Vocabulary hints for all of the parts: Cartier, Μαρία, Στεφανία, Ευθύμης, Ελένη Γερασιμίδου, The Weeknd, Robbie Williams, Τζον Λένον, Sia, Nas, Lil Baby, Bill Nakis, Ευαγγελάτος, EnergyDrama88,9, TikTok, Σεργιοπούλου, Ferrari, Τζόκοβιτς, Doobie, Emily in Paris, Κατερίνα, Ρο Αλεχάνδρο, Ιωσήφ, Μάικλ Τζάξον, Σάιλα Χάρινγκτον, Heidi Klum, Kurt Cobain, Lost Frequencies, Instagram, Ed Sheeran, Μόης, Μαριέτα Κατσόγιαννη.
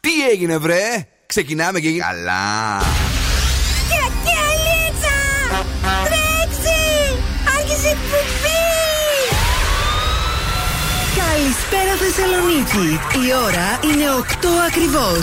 Τι έγινε βρε, ξεκινάμε και καλά. Κακελίτσα, τρέξει, άρχισε η εκπομπή. Καλησπέρα Θεσσαλονίκη, η ώρα είναι 8 ακριβώς.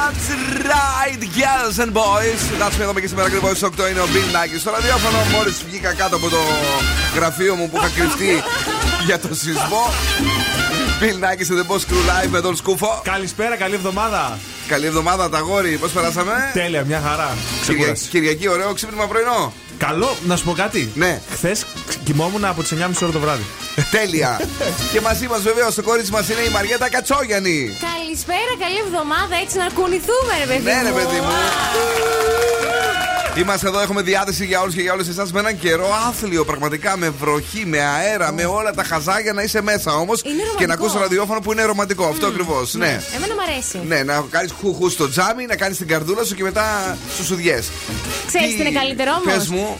That's right, girls and boys. That's me εδώ και σήμερα ακριβώς στις 8 είναι ο Bill Nakis στο ραδιόφωνο. Μόλις βγήκα κάτω από το γραφείο μου που είχα κρυφτεί για το σεισμό. Bill Nakis and the Boss Crew live με τον Σκούφο. Καλησπέρα, καλή εβδομάδα. Καλή εβδομάδα, τα γόρι, πώς περάσαμε? Τέλεια, μια χαρά. Κυριακή, ωραίο ξύπνημα πρωινό. Καλό, να σου πω κάτι. Ναι. Χθες κοιμόμουν από τις 9.30 ώρα το βράδυ. Τέλεια. Και μαζί μας, βέβαια, στο κορίτσι μας είναι η Μαριέτα Κατσόγιαννη. Καλησπέρα, καλή εβδομάδα. Έτσι να κουνηθούμε, ρε παιδί μου. Ναι, ρε παιδί μου. Είμαστε εδώ, έχουμε διάθεση για όλους και για όλες εσάς με έναν καιρό άθλιο, πραγματικά με βροχή, με αέρα, με όλα τα χαζάκια να είσαι μέσα όμως και να ακούς το ραδιόφωνο που είναι ρομαντικό. Αυτό ακριβώς, ναι. Εμένα μου αρέσει. Ναι, να κάνεις χουχού στο τζάμι, να κάνεις την καρδούλα σου και μετά σουσουδιές. Ξέρεις τι είναι καλύτερο όμως?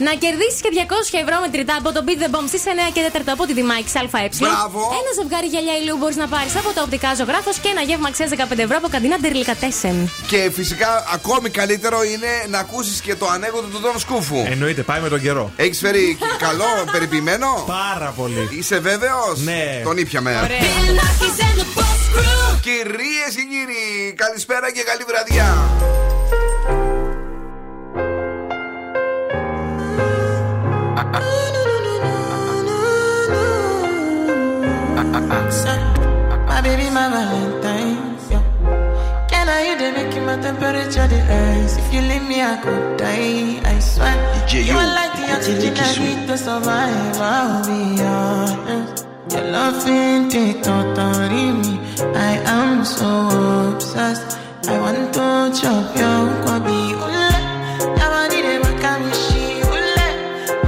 Να κερδίσεις και 200 ευρώ μετρητά από το Beat the Bomb στις 9 και 4 από τη Δημάκη ΑΕ. Μπράβο. Ένα ζευγάρι γυαλιά ηλίου μπορείς να πάρεις από το οπτικά Ζωγράφος και ένα γεύμα αξίας 15 ευρώ από καντίνα Τερλικατέσεν. Και φυσικά ακόμη καλύτερο είναι να ακούσεις και το του Τον Σκούφου. Εννοείται, πάει με τον καιρό. Έχεις φέρει καλό, περιποιημένο. Πάρα πολύ. Είσαι βέβαιος? Ναι. Τον ήπια μέρα. Κυρίες και κύριοι, καλησπέρα και καλή βραδιά. They making my temperature the ice. If you leave me, I could die. I swear. You are like the oxygen I need to survive. I'll be honest. Your love ain't it totally me. I am so obsessed. I want to chop your kwabi. Ule, I want it to make me see. Ule,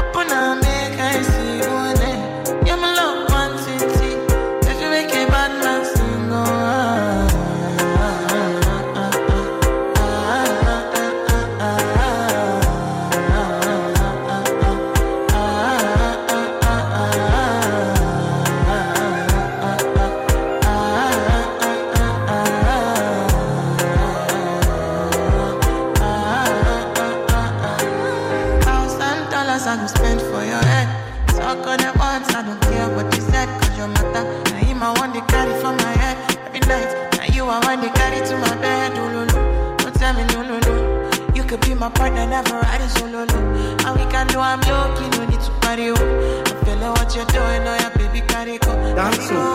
open up make I see. Ule, you're my love one city. If you make a bad man sing, oh. My partner never riding solo, look. And we can do I'm looking, no need to party, oh. I feel like what you're doing, oh yeah, baby, got it, go. Dance, oh.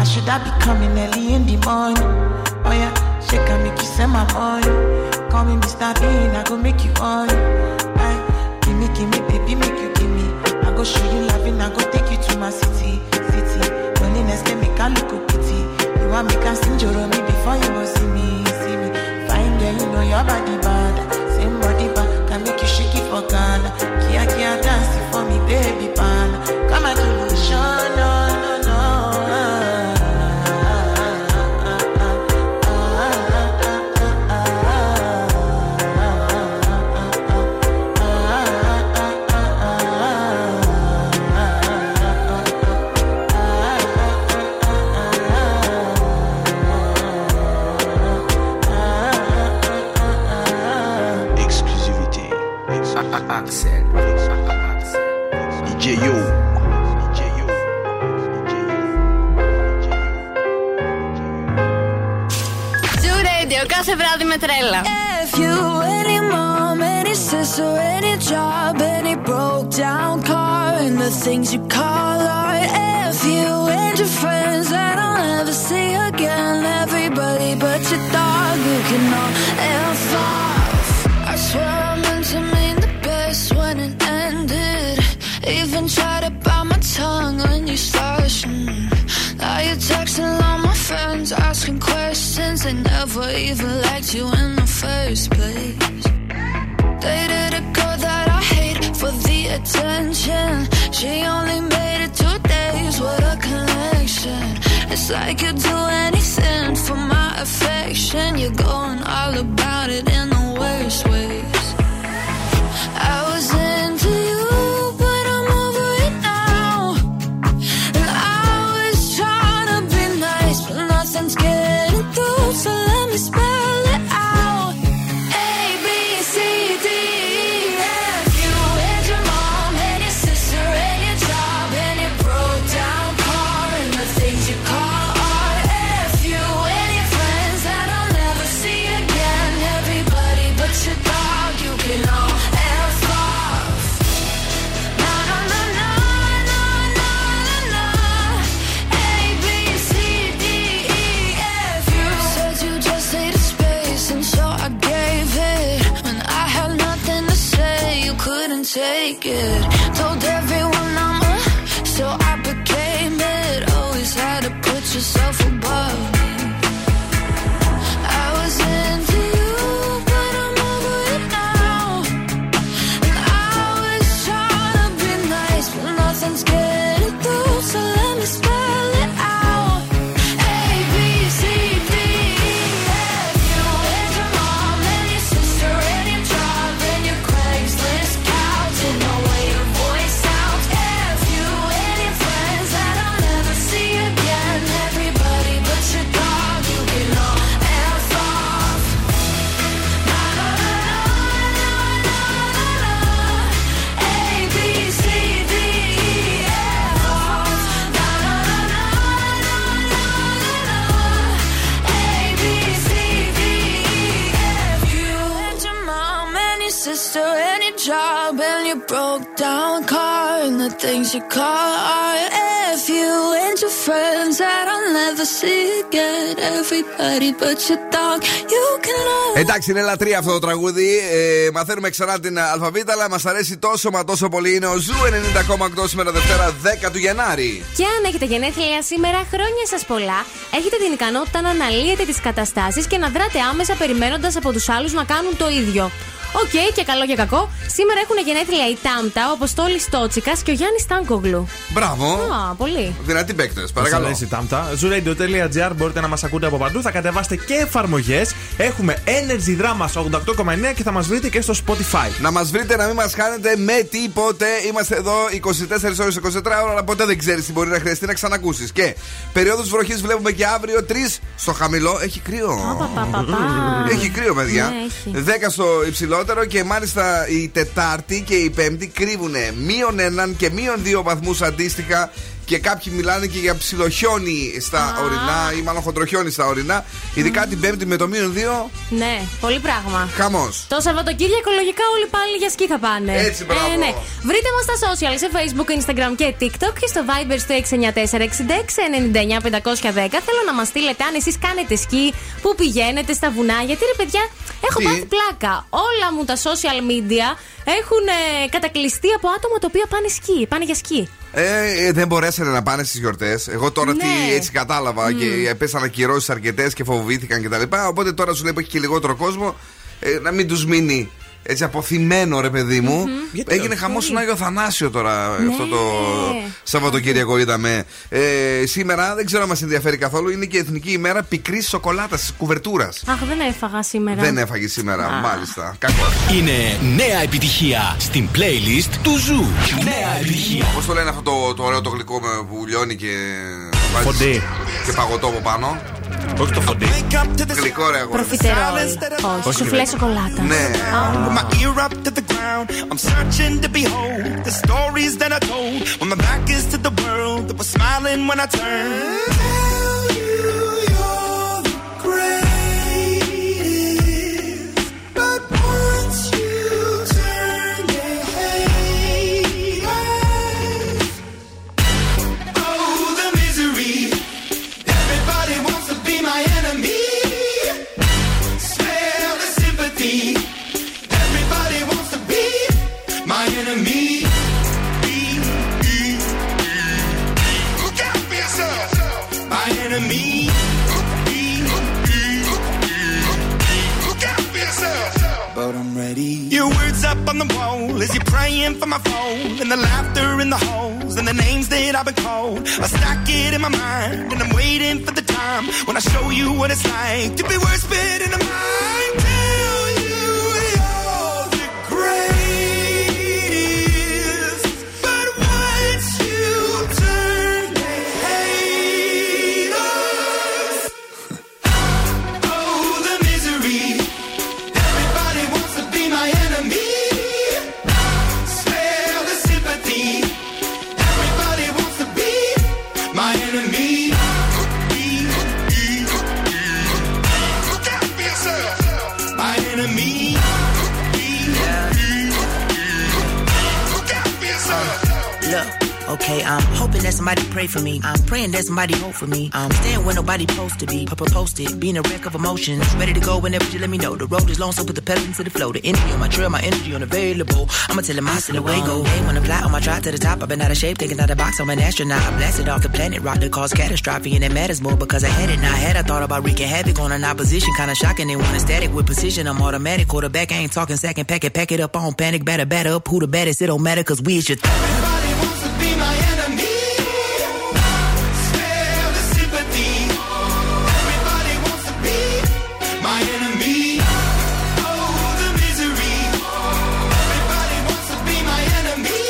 I should I be coming early in the morning? Oh yeah, she can make you send my boy. Call me Mr. Bean, I go make you all. Aye, give me, baby, make you give me. I go show you loving, I go take you to my city. Loneliness can make I look up pity. You want me can sing your me before you go see me. Fine girl, you know your body bad. Same body bad, can make you shake it for Ghana. Kia dance for me, baby, pan. Come and do motion, no. Κάθε βράδυ με τρέλα. If you any mom, any sister, any job, any broke down car, and the things you call art. If you and your friends that I'll never see again, everybody but your dog, you can all F off. I swear I meant to mean the best when it ended. Even tried to bite my tongue when you started. Now you're texting all my friends, asking questions. They never even liked you in the first place. Dated a girl that I hate for the attention. She only made it 2 days, what a connection. It's like you'd do anything for my affection. You're going all about it in the worst ways. I was into you. So let me spell it out. A, B, C, D, F. You and your mom and your sister and your job and your broke down car and the things you call art. F you and your friends that I'll never see again. Everybody but your dog, you can all F off. Na na na na na na na na. A, B, C, D, E, F. You said you just needed space, and so I gave it. When I had nothing to say, you couldn't take it. Told everyone I'm a, so I became it. Always had to put yourself above me. I was into you, but I'm over it now. And I was trying to be nice, but nothing's getting through. So let me spell it out. A, B, C, D, F. You and your mom and your sister and your job and your Craigslist couch and the way your voice sounds. F you and your friends that I'll never see again. Everybody but your dog, you can all F off. Na na na na na na na. A, B, C, D, E, F off. Na na na na na na na. A, B, C, D, E, F. You and your mom and your sister and your job and your broke down car and the things you call art. F you and your friends that I'll never see again. Everybody but your dog, you can all. Εντάξει, είναι λατρεία αυτό το τραγούδι. Μαθαίνουμε ξανά την αλφαβήτα, αλλά μας αρέσει τόσο μα τόσο πολύ. Είναι ο Ζου 90,8 σήμερα, Δευτέρα 10 του Γενάρη. Και αν έχετε γενέθλια σήμερα, χρόνια σας πολλά. Έχετε την ικανότητα να αναλύετε τις καταστάσεις και να δράτε άμεσα, περιμένοντας από τους άλλους να κάνουν το ίδιο. Οκ, και καλό και κακό. Σήμερα έχουν γενέθλια η Τάμτα, ο Αποστόλης Τότσικας και ο Γιάννης Τάνκογλου. Μπράβο. Πολύ. Δυνατοί παίκτες, παρακαλώ. Σας αρέσει η Τάμτα. Zuleido.gr, μπορείτε να μας ακούτε από παντού. Θα κατεβάσετε και εφαρμογές. Έχουμε EnergyDrama88,9 και θα μας βρείτε και στο Spotify. Να μας βρείτε, να μην μας χάνετε με τίποτε. Είμαστε εδώ 24 ώρες, 24 ώρα, αλλά ποτέ δεν ξέρεις τι μπορεί να χρειαστεί να ξανακούσεις. Και περίοδος βροχής βλέπουμε και αύριο 3 στο χαμηλό. Έχει κρύο. Έχει κρύο, παιδιά. 10 στο υψηλό. Και μάλιστα η Τετάρτη και η Πέμπτη κρύβουν -1 και -2 βαθμούς αντίστοιχα. Και κάποιοι μιλάνε και για ψιλοχιόνι στα ορεινά, ή μάλλον χοντροχιόνι στα ορεινά. Ειδικά την Πέμπτη με το -2. Ναι, πολύ πράγμα. Χαμός. Το Σαββατοκύριακο λογικά όλοι πάλι για σκι θα πάνε. Έτσι, μπράβο. Ναι. Βρείτε μας στα social, σε Facebook, Instagram και TikTok και στο Viber στο 694-6699-510. Θέλω να μας στείλετε αν εσείς κάνετε σκι, πού πηγαίνετε στα βουνά. Γιατί ρε παιδιά, έχω πάθει πλάκα. Όλα μου τα social media έχουν κατακλειστεί από άτομα τα οποία πάνε σκι, πάνε για σκι. Δεν μπορέσανε να πάνε στις γιορτές. Εγώ τώρα τι έτσι κατάλαβα και πέσανε ακυρώσεις αρκετές και φοβήθηκαν κτλ. Οπότε τώρα σου λέει που έχει και λιγότερο κόσμο, να μην τους μείνει έτσι αποθυμένο, ρε παιδί μου. Έγινε χαμός στον Άγιο Θανάσιο τώρα, αυτό το Σαββατοκύριακο είδαμε. Σήμερα δεν ξέρω αν μας ενδιαφέρει καθόλου. Είναι και η Εθνική ημέρα πικρής σοκολάτας, της κουβερτούρας. Αχ, δεν έφαγα σήμερα. Δεν έφαγε σήμερα, μάλιστα. Κακός. Είναι νέα επιτυχία στην playlist του Ζου. Νέα επιτυχία. Πώς το λένε αυτό το ωραίο το γλυκό που λιώνει και βάζει και παγωτό από πάνω. Όχι το φωτί. Γλυκό ρε αγόρι. Προφιτερόλ. Όχι, σουφλέ σοκολάτα. Ναι. With my ear up to the ground, I'm searching to behold the stories that I told when my back is to the world that was smiling when I turned. Tell you you're the greatest. But I'm ready. Your words up on the wall as you're praying for my phone. And the laughter in the halls and the names that I've been called. I stack it in my mind and I'm waiting for the time when I show you what it's like to be worse fit in the mind. Tell you you're the greatest, but once you turn they hate us. Oh, the misery. My enemy, spare the sympathy. Everybody wants to be my enemy. Look out for yourself. My enemy. Look out for yourself. Look. Okay, I'm hoping that somebody pray for me. I'm praying that somebody hope for me. I'm staying where nobody supposed to be. Papa posted, being a wreck of emotions. Ready to go whenever you let me know. The road is long, so put the pedal into the flow. The energy on my trail, my energy unavailable. I'ma tell him I see the way go. Hey, when I fly on my drive to the top, I've been out of shape, taking out of box, I'm an astronaut. I blasted off the planet, rock that caused catastrophe, and it matters more because I had it. Now I had, I thought about wreaking havoc on an opposition. Kinda shocking, they want a static with precision. I'm automatic, quarterback, I ain't talking second packet. Pack it up, I don't panic, batter up. Who the baddest, it don't matter, cause we is your my enemy, spare the sympathy. Everybody wants to be my enemy. Oh, the misery. Everybody wants to be my enemy.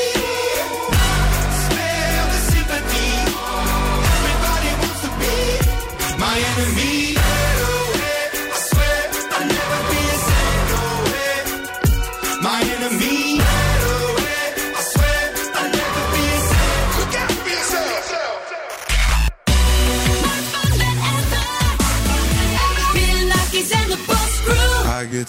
Spare the sympathy. Everybody wants to be my enemy. I swear I'll never be a saint. No way, my enemy. I get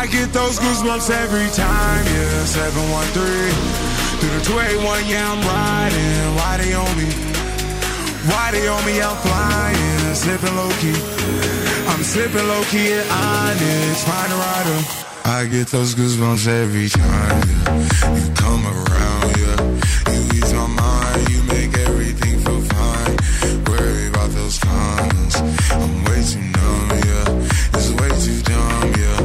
I get those goosebumps every time, yeah. 713 through the 281, yeah, I'm riding. Why they on me? Why they on me? I'm flying, slipping low key. I'm slipping low key and honest. Find a rider. I get those goosebumps every time, yeah. You come around, yeah. You ease my mind, you make everything feel fine. Worry about those comments, I'm way too numb, yeah. It's way too dumb, yeah.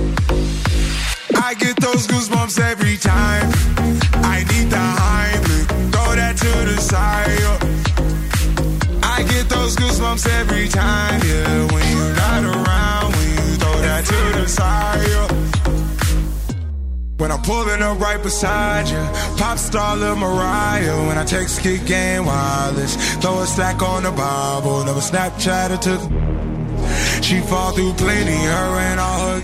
I get those goosebumps every time. I need the Heimlich, throw that to the side. I get those goosebumps every time, yeah. When you're not around, when you throw that to the side. When I'm pulling up right beside you, pop star Lil Mariah. When I text Kick Game Wireless, throw a stack on the Bible, never Snapchat or took. She fall through plenty, her and all her.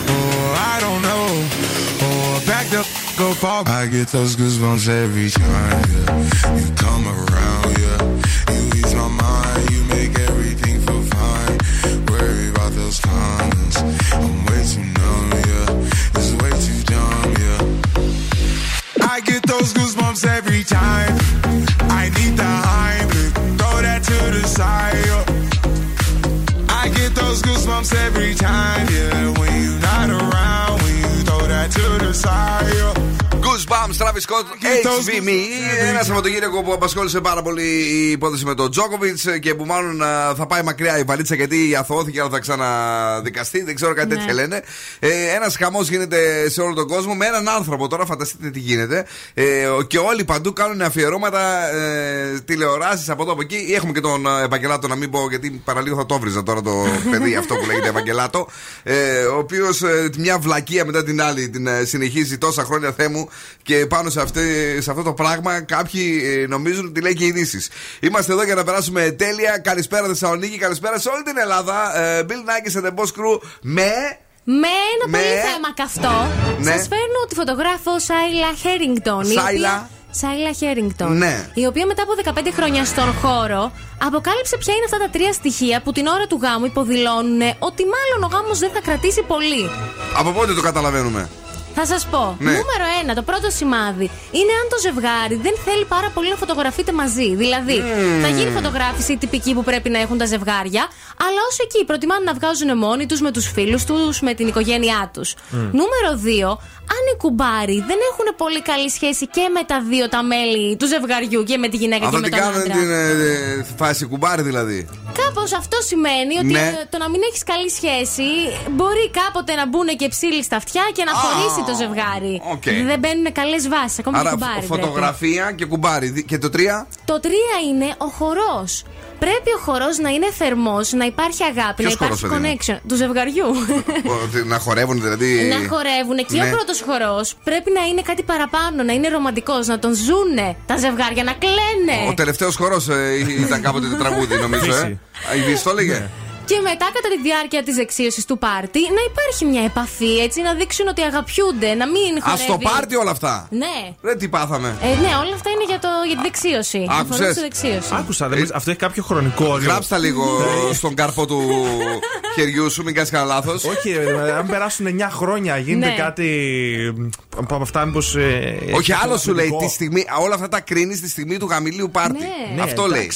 I don't know. Oh, back the f*** up off. I get those goosebumps every time, yeah. You come around, yeah. You ease my mind, you make everything feel fine. Worry about those comments, I'm way too numb, yeah. It's way too dumb, yeah. I get those goosebumps every time. I need the Heimlich, throw that to the side, yeah. I get those goosebumps every time, yeah. When you're not around, when you throw that to the side, yeah. Goosebumps, Travis μπισκότ HVME. Ένα σαββατογύριακο που απασχόλησε πάρα πολύ η υπόθεση με τον Τζόκοβιτς και που μάλλον θα πάει μακριά η βαλίτσα γιατί αθωώθηκε, αλλά θα ξαναδικαστεί. Δεν ξέρω, κάτι τέτοια λένε. Ένας χαμός γίνεται σε όλο τον κόσμο με έναν άνθρωπο τώρα, φανταστείτε τι γίνεται. Και όλοι παντού κάνουν αφιερώματα, τηλεοράσεις από εδώ από εκεί. Έχουμε και τον Ευαγγελάτο, να μην πω γιατί παραλίγο θα το βρίζα τώρα το παιδί αυτό που λέγεται Ευαγγελάτο. Ο οποίος μια βλακεία μετά την άλλη την συνεχίζει τόσα χρόνια, Θεέ μου, και πάνω σε αυτό το πράγμα κάποιοι νομίζουν ότι λέει και ειδήσεις. Είμαστε εδώ για να περάσουμε τέλεια. Καλησπέρα Θεσσαλονίκη, καλησπέρα σε όλη την Ελλάδα. Bill Nakis and the Boss Crew με ένα πολύ θέμα καυτό. Σας φέρνω τη φωτογράφο Σάιλα Χάρινγκτον. Σάιλα Χάρινγκτον, η οποία μετά από 15 χρόνια στον χώρο αποκάλυψε ποια είναι αυτά τα τρία στοιχεία που την ώρα του γάμου υποδηλώνουν ότι μάλλον ο γάμος δεν θα κρατήσει πολύ. Από πότε το καταλαβαίνουμε? Θα σας πω. Νούμερο 1, το πρώτο σημάδι είναι αν το ζευγάρι δεν θέλει πάρα πολύ να φωτογραφείτε μαζί. Δηλαδή, θα γίνει φωτογράφηση τυπική που πρέπει να έχουν τα ζευγάρια, αλλά όσο εκεί προτιμάνε να βγάζουν μόνοι τους, με τους φίλους τους, με την οικογένειά τους. Νούμερο 2, αν οι κουμπάροι δεν έχουν πολύ καλή σχέση και με τα δύο τα μέλη του ζευγαριού, και με τη γυναίκα και με τον άντρα. Αυτά την φάση κουμπάρι δηλαδή. Κάπως αυτό σημαίνει ότι το να μην έχεις καλή σχέση μπορεί κάποτε να μπουν και ψήλοι στα αυτιά και να χωρίσει το ζευγάρι. Δεν μπαίνουν καλές βάσεις, ακόμα και κουμπάρι. Άρα φωτογραφία και κουμπάρι. Και το 3? Το 3 είναι ο χορός. Πρέπει ο χορός να είναι θερμός, να υπάρχει αγάπη, να υπάρχει connection του ζευγαριού. Να χορεύουν δηλαδή. Να χορεύουν. Και ο πρώτος χορός πρέπει να είναι κάτι παραπάνω, να είναι ρομαντικός, να τον ζούνε τα ζευγάρια, να κλαίνε. Ο τελευταίος χορός ήταν κάποτε το τραγούδι, νομίζω. Αϊβής το έλεγε. Και μετά, κατά τη διάρκεια της δεξίωσης του πάρτι, να υπάρχει μια επαφή, έτσι, να δείξουν ότι αγαπιούνται, να μην χορεύει. Α, στο πάρτι όλα αυτά. Ναι. Ρε, τι πάθαμε. Ναι, όλα αυτά είναι για τη δεξίωση. Άκουσα. Αυτό έχει κάποιο χρονικό όριο. Γράψτε λίγο στον καρπό του χεριού σου, μην κάνεις κανένα λάθος. Όχι, αν περάσουν 9 χρόνια, γίνεται κάτι από αυτά, μήπως. Όχι, άλλο σου λέει τη στιγμή. Όλα αυτά τα κρίνει τη στιγμή του γαμιλίου πάρτι. Αυτό λέει.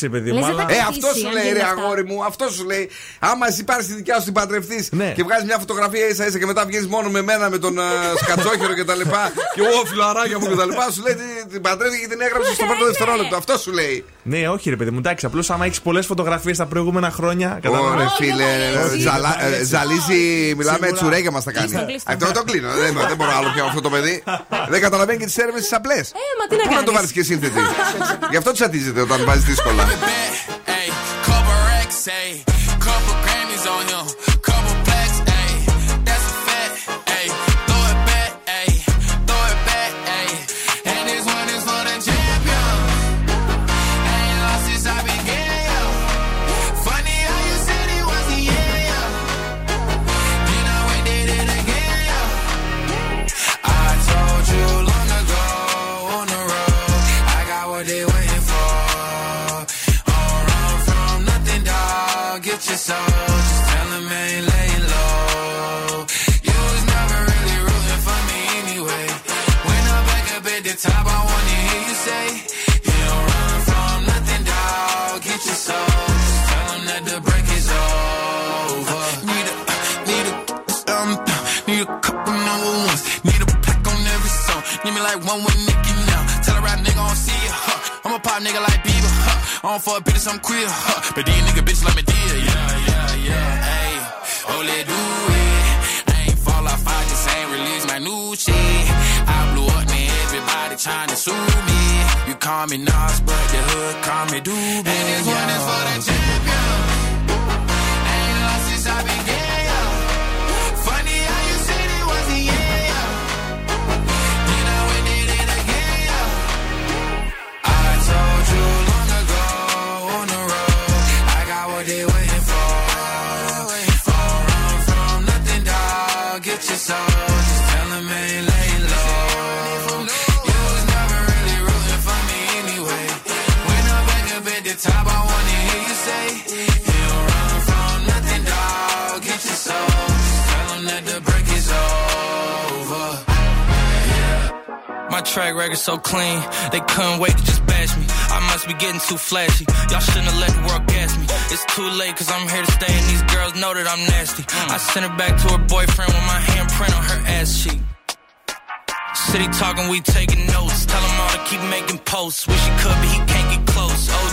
Αυτό σου λέει, ρε αγόρι μου, αυτό σου λέει. Άμα εσύ πάρεις τη δικιά σου, την παντρευτείς και βγάζεις μια φωτογραφία ίσα ίσα και μετά βγαίνεις μόνο με μένα, με τον σκατσόχερο και τα λοιπά, και εγώ φιλαράκια μου και τα λοιπά, σου λέει την παντρεύτηκε και την έγραψε στο πρώτο δευτερόλεπτο. Αυτό σου λέει. Ναι, όχι ρε παιδί μου, εντάξει, απλώς άμα έχεις πολλές φωτογραφίες τα προηγούμενα χρόνια. Ωραία, φίλε, ζαλίζει, μιλάμε τσουρέγια μας τα κάνει. Αυτό το κλείνω, δεν μπορώ άλλο πια αυτό το παιδί. Δεν καταλαβαίνει και τις έρευνες τις απλές. Πού να το βάλεις και σύνθετη. Γι' αυτό τσατίζεται όταν βάζεις δύσκολα. Couple Grammys on him, couple plaques, ayy, that's a fact, ayy, throw it back, ayy, throw it back, ayy, and this one is for the champion, I ain't lost since I began, yo, funny how you said he wasn't, yeah, yo, then I went did it again, yo, I told you long ago, on the road, I got what they waiting for, all run from nothing, dog, get your soul. Top, I wanna hear you say, you don't run from nothing, dog. Get your soul. Just tell them that the break is over. Need a couple number ones. Need a pack on every song. Need me like one with Nicki now. Tell a rap nigga I don't see ya. Huh. I'm a pop nigga like Bieber. Huh. I don't fuck bitches, I'm queer. Huh. But these nigga bitch like me dear. Yeah, yeah, yeah. Ayy, oh let do it. I ain't fall off, I just ain't release my new shit. I blew up. Everybody trying to sue me. You call me Nas, but the hood call me Doobie. And this one is for the champion. Ain't lost since I began. Funny how you said it wasn't, yeah. Then I went did it again. I told you long ago on the road. I got what they waiting for. Fall run from nothing, dog. Get your soul. Just tell them ain't laying low. Top, I wanna hear you say, you don't run from nothing, dog. Get your soul. Just tell them that the break is over. Yeah. My track record's so clean, they couldn't wait to just bash me. I must be getting too flashy. Y'all shouldn't have let the world gas me. It's too late, cause I'm here to stay, and these girls know that I'm nasty. I sent her back to her boyfriend with my handprint on her ass cheek. City talking, we taking notes. Tell him all to keep making posts. Wish he could, but he can't get close.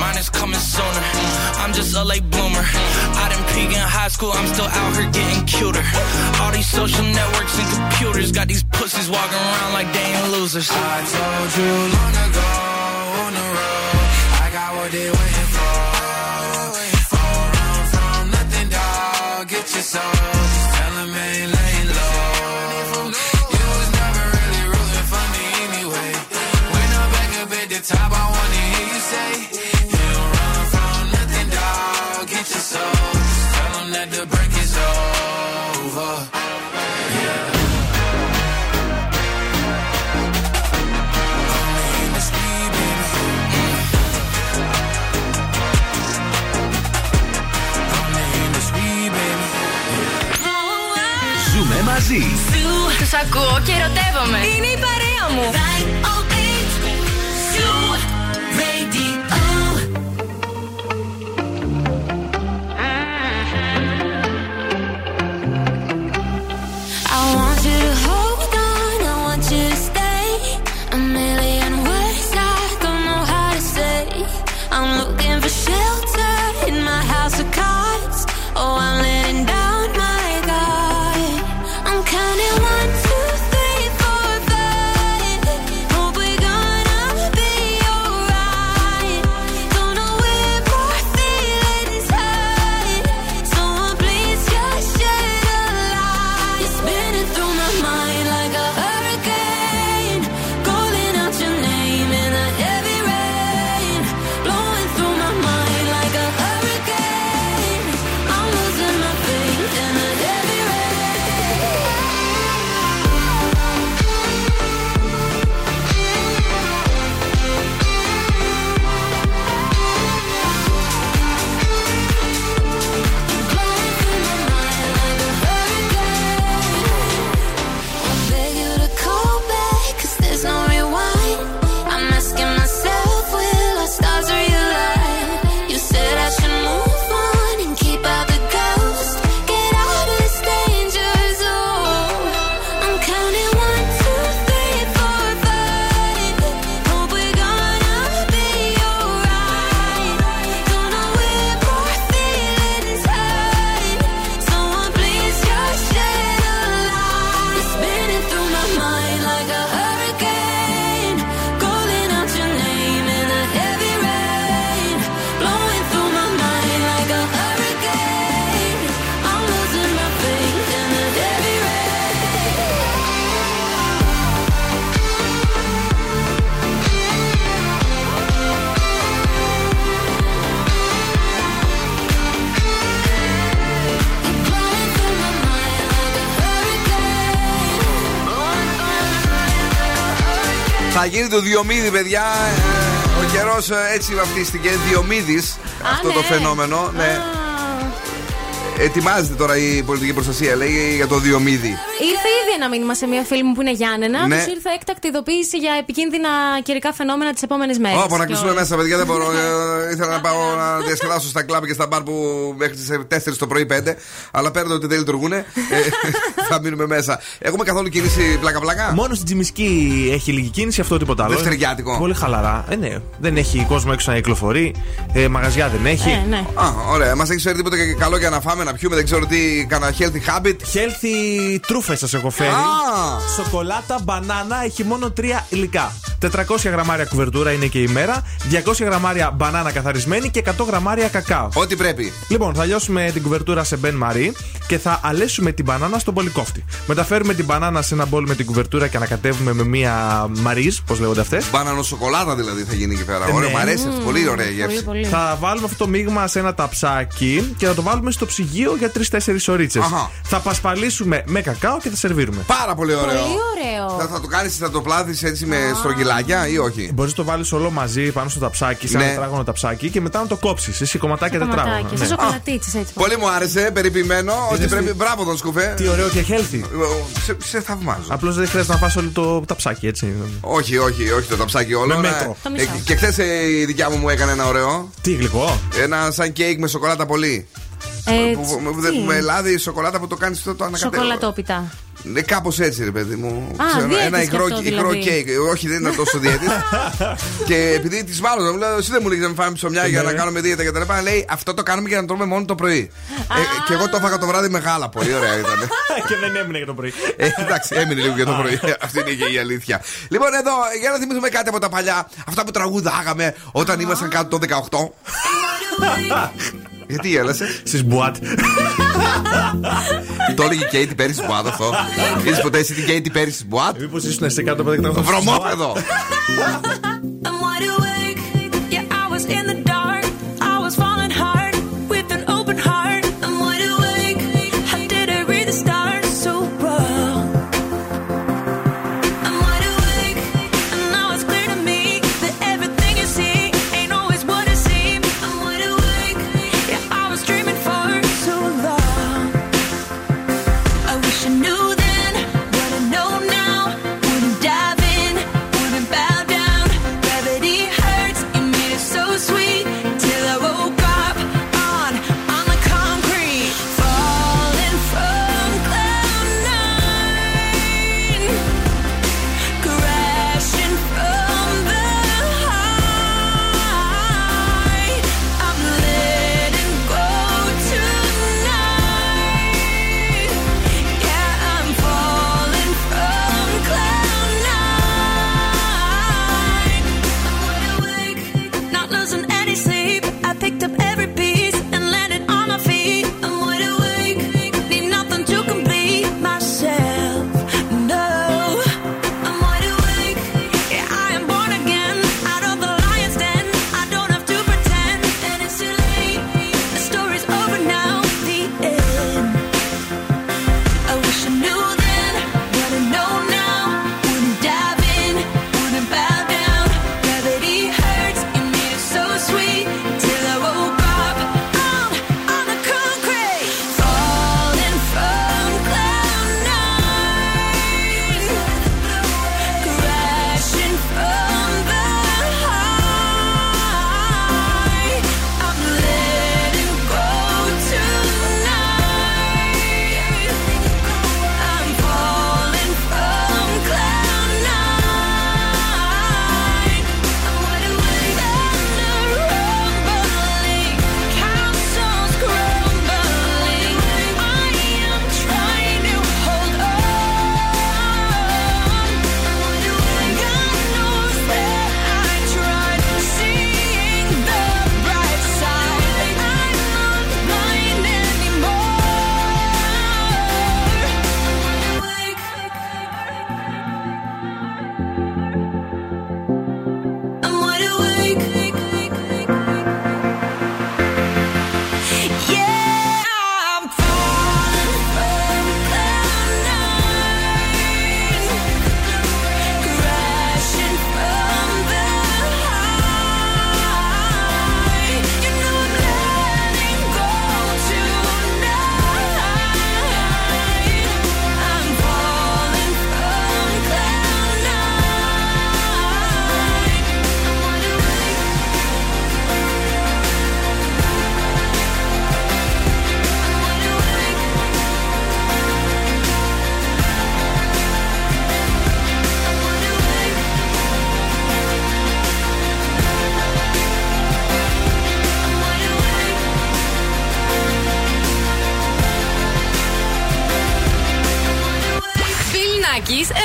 mine is coming sooner. I'm just a late bloomer. I didn't peak in high school, I'm still out here getting cuter. All these social networks and computers got these pussies walking around like they ain't losers. I told you long ago on the road, I got what they waiting for. All around from nothing, dog. Get your soul. Just tell them ain't laying low. You was never really rooting for me anyway. When I'm back up at the top, I wanna hear you say. So just tell them that the break is over. Yeah. Only in the speed, baby. Only in the speed, baby. Yeah. Ζούμε μαζί. Τους ακούω και ερωτεύομαι. Είναι η παρέα μου. Θα γίνει του Διομήδη, παιδιά. Ο καιρός έτσι βαφτίστηκε. Διομήδης αυτό ναι. Το φαινόμενο. Ναι. Ετοιμάζεται τώρα η πολιτική προστασία, λέει, για το Διομήδη. Ήρθε ήδη ένα μήνυμα σε μία φίλη μου που είναι Γιάννενα. Ναι. Του ήρθε έκτακτη ειδοποίηση για επικίνδυνα καιρικά φαινόμενα τις επόμενες μέρες. Ωπα, να κλείσουμε μέσα, παιδιά. Δεν μπορώ. Ήθελα να πάω να διασκεδάσω στα κλαμπ και στα μπαρ που μέχρι τις 4 το πρωί 5. Αλλά παίρνω ότι δεν λειτουργούν. Θα μείνουμε μέσα. Έχουμε καθόλου κίνηση πλάκα-πλάκα. Μόνο στην Τσιμισκή έχει λίγη κίνηση, αυτό τίποτα άλλο. Δευτεριάτικο. Πολύ χαλαρά. Ναι. Δεν έχει κόσμο έξω να κυκλοφορεί. Μαγαζιά δεν έχει. Ναι. Α, ωραία. Μας έχει φέρει τίποτα και καλό για να φάμε, να πιούμε. Δεν ξέρω τι. Κάνα healthy habit. Healthy τρούφες σας έχω φέρει. Σοκολάτα, μπανάνα, έχει μόνο 3 υλικά. 400 γραμμάρια κουβερτούρα είναι και η μέρα. 200 γραμμάρια μπανάνα καθαρισμένη και 100 γραμμάρια κακάο. Ό,τι πρέπει. Λοιπόν, θα λιώσουμε την κουβερτούρα σε μπεν μαρί και θα αλέσουμε την μπανάνα στον πολυκόφτη. Μεταφέρουμε την μπανάνα σε ένα μπολ με την κουβερτούρα και ανακατεύουμε με μία μαρίζ, πώς λέγονται αυτές. Μπανάνο σοκολάτα δηλαδή θα γίνει εκεί πέρα. Ναι. Ωραία, μ' αρέσει αυτό. Πολύ ωραία γεύση. Πολύ. Θα βάλουμε αυτό το μείγμα σε ένα ταψάκι και θα το βάλουμε στο ψυγείο για 3-4 ωρίτσες. Θα πασπαλίσουμε με κακάο και θα σερβίρουμε. Πάρα πολύ ωραίο. Πολύ ωραίο. Θα το κάνεις, θα το πλάθεις έτσι με στρογγυλάκι. κομμουνιλάκια ή όχι. Μπορείς να το βάλεις όλο μαζί πάνω στο ταψάκι, σαν τετράγωνο ταψάκι και μετά να το κόψεις. Εσύ κομματάκια τετράγωνα. Ναι. Πολύ μου άρεσε, περιποιημένο. Ότι πρέπει. Μπράβο τον σκουφέ. Τι ωραίο και healthy. Σε θαυμάζω. Απλώς δεν χρειάζεται να πας όλο το ταψάκι, έτσι. Όχι, όχι, όχι το ταψάκι όλο. Με μέτρο. Και χθες η δικιά μου έκανε ένα ωραίο. Τι γλυκό. Ένα σαν κέικ με σοκολάτα πολύ. Με λάδι, σοκολάτα που το κάνεις το ανακατεύω. Σοκολατόπιτα. Κάπως έτσι, ρε παιδί μου. Ένα υγρό κέικ. Όχι, δεν είναι τόσο διαιτής. Και επειδή τη μάλλον μου λέει: εσύ δεν μου λέγεις να μην φάμε ψωμιά για να κάνουμε δίαιτα και τα λοιπά. Λέει: αυτό το κάνουμε για να τρώμε μόνο το πρωί. Και εγώ το έφαγα το βράδυ μεγάλα. Πολύ ωραία ήταν. Και δεν έμεινε για το πρωί. Εντάξει, έμεινε λίγο για το πρωί. Αυτή είναι και η αλήθεια. Λοιπόν, εδώ για να θυμηθούμε κάτι από τα παλιά. Αυτά που τραγουδάγαμε όταν ήμασταν κάτω το 18. Γιατί γέλασες? Στις μπουάτ. Το έλεγε η Κέιτι Πέρι στις μπουάτ αυτό. Είδες ποτέ εσύ την Κέιτι Πέρι στις μπουάτ? Μήπως ήσουν εσύ κάτω από το βρωμόπεδο?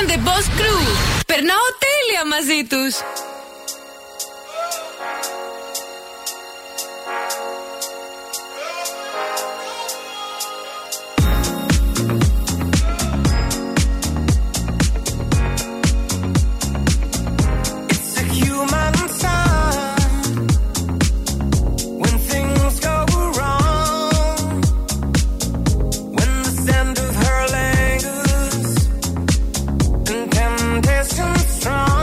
And the Boss Crew. Περνάω τέλεια μαζί τους. Strong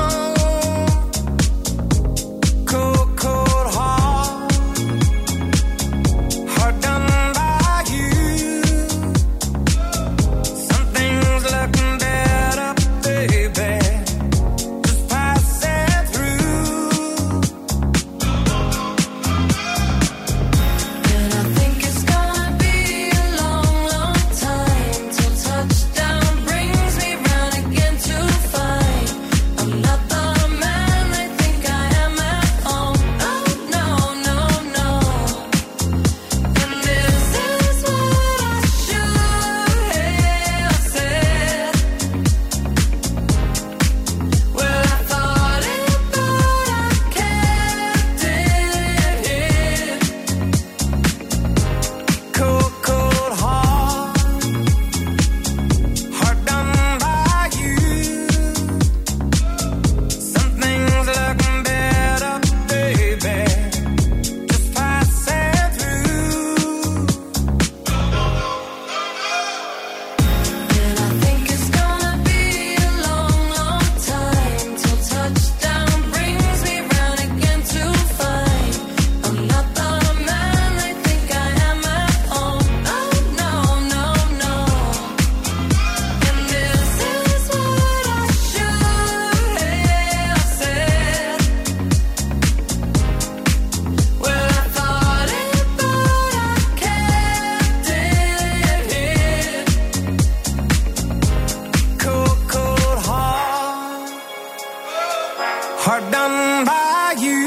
Hard done by you.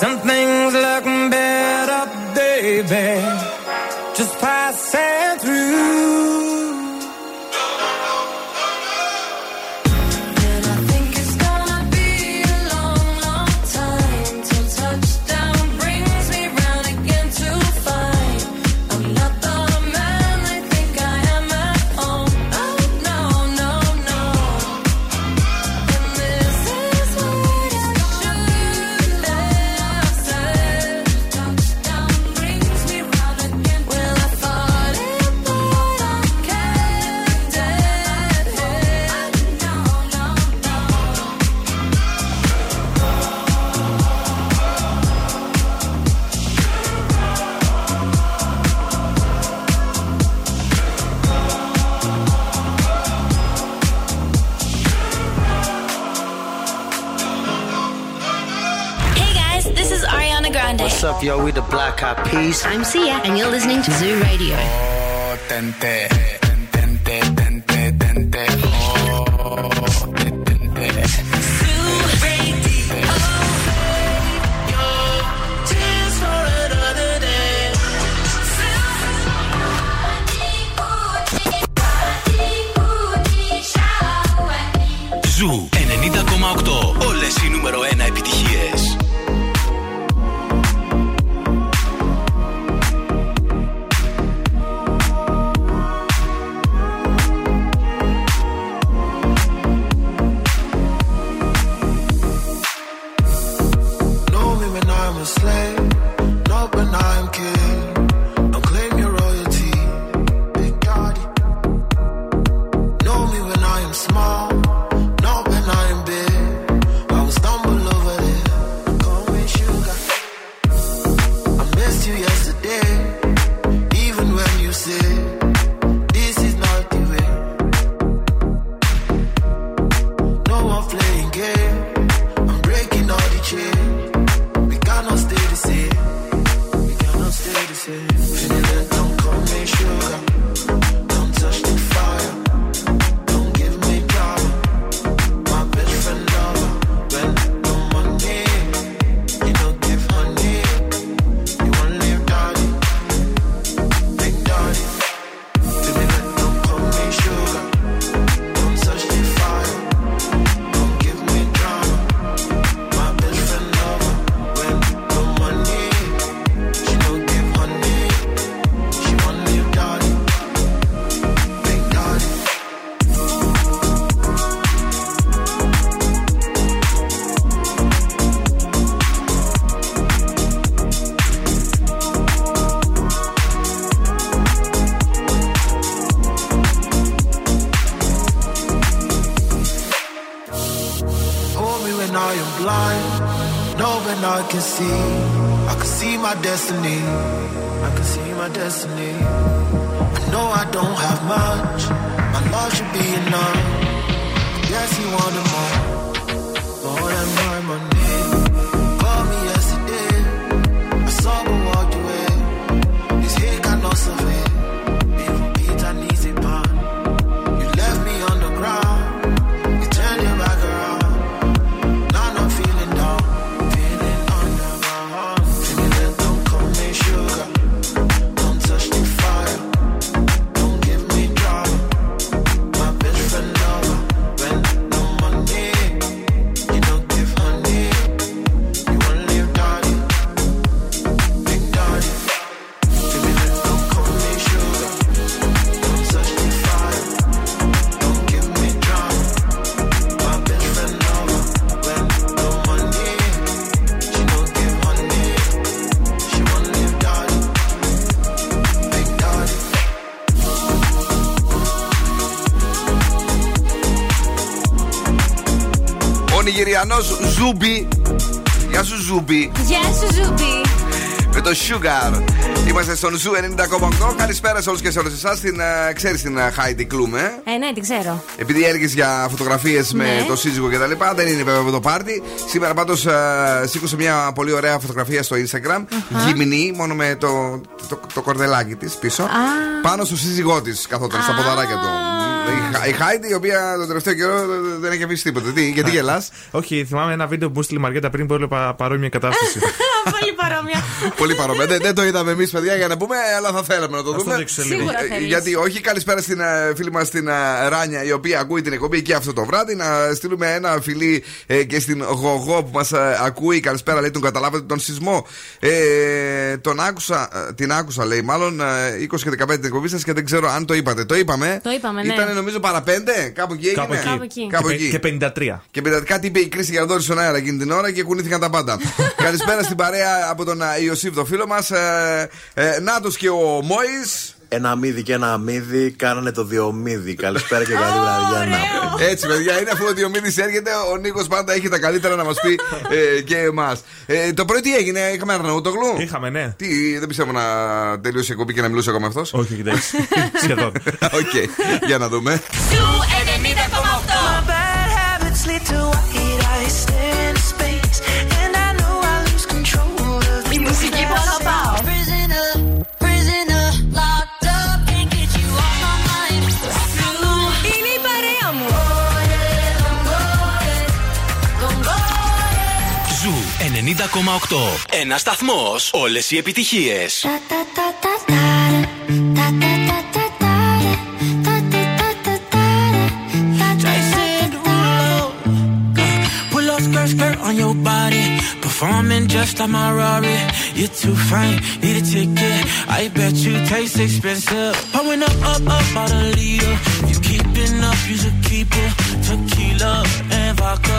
Some things look better, baby, just passing through. What's up, yo? We the Black Eyed Peas. I'm Sia, and you're listening to Zoo Radio. Oh, tente, tente, tente, tente. Oh, tente. Zoo Radio. Just for another day. Zoo 90,8. Όλες οι νούμερο 1 επιτυχίες. Νιγηριανός Ζούμπι. Γεια σου Ζούμπι. Γεια σου Ζούμπι. Με το Sugar. Είμαστε στον Ζου 90,8. Καλησπέρα σε όλους και σε όλες εσάς. Ξέρεις την Heidi Klum, ε? Ναι, την ξέρω. Επειδή έργεις για φωτογραφίες ναι. με το σύζυγο και τα λοιπά. Δεν είναι βέβαια με το πάρτι. Σήμερα πάντως σήκωσε μια πολύ ωραία φωτογραφία στο Instagram. Γυμνή, μόνο με το κορδελάκι της πίσω. Πάνω στο σύζυγό της καθόταν στα ποδαράκια του. Η Χάιντι, η οποία τον τελευταίο καιρό δεν έχει αφήσει τίποτα. Γιατί γελάς? Όχι, θυμάμαι ένα βίντεο που στείλει η Μαριέτα πριν που έλεγα παρόμοια κατάσταση. Πολύ παρόμοια. Πολύ παρόμοια. Δεν το είδαμε εμείς, παιδιά, για να πούμε, αλλά θα θέλαμε να το δούμε. Γιατί όχι, καλησπέρα στην φίλη μας την Ράνια, η οποία ακούει την εκπομπή και αυτό το βράδυ. Να στείλουμε ένα φιλί και στην Γογό που μας ακούει. Καλησπέρα, λέει, τον καταλάβατε τον σεισμό. Την άκουσα, λέει, μάλλον 20 και 15 την εκπομπή σας και δεν ξέρω αν το είπατε. Το είπαμε. Ήτανε, ναι, νομίζω παραπέντε, κάπου εκεί έγινε. Κάπου εκεί. Και 53. Και 53. Κάτι είπε η Κρίση Γερδόρη στον αέρα εκείνη την ώρα και κουνήθηκαν τα πάντα. Καλησπέρα στην παρέα από τον Ιωσήφ, το φίλο μας. Νάτος και ο Μόης. Ένα μύδι και ένα αμύδι κάνανε το Διομήδη. Καλησπέρα και καλή βραδιά. Έτσι, παιδιά, είναι αφού ο Διομήδης έρχεται. Ο Νίκος πάντα έχει τα καλύτερα να μας πει και εμάς. Το πρωί τι έγινε, είχαμε Αρναούτογλου. Είχαμε, ναι. Δεν πιστεύω να τελείωσε η εκπομπή και να μιλούσε ακόμα αυτός. Όχι, εντάξει. Σχεδόν. Οκ, για να δούμε. Η μουσική που αγαπάω. Ένα σταθμός, όλες οι επιτυχίες. On your body, performing just like my Rari. You're too fine, need a ticket. I bet you taste expensive. Pouring up out a liter. You keeping up, you should keep it. Tequila and vodka,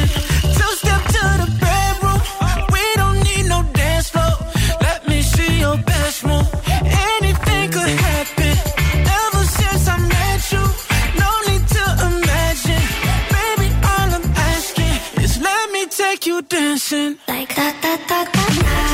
two-step to the bedroom, we don't need no dance floor, let me see your best move, anything could happen, ever since I met you, no need to imagine, baby all I'm asking is let me take you dancing, like that, that, that, that, that.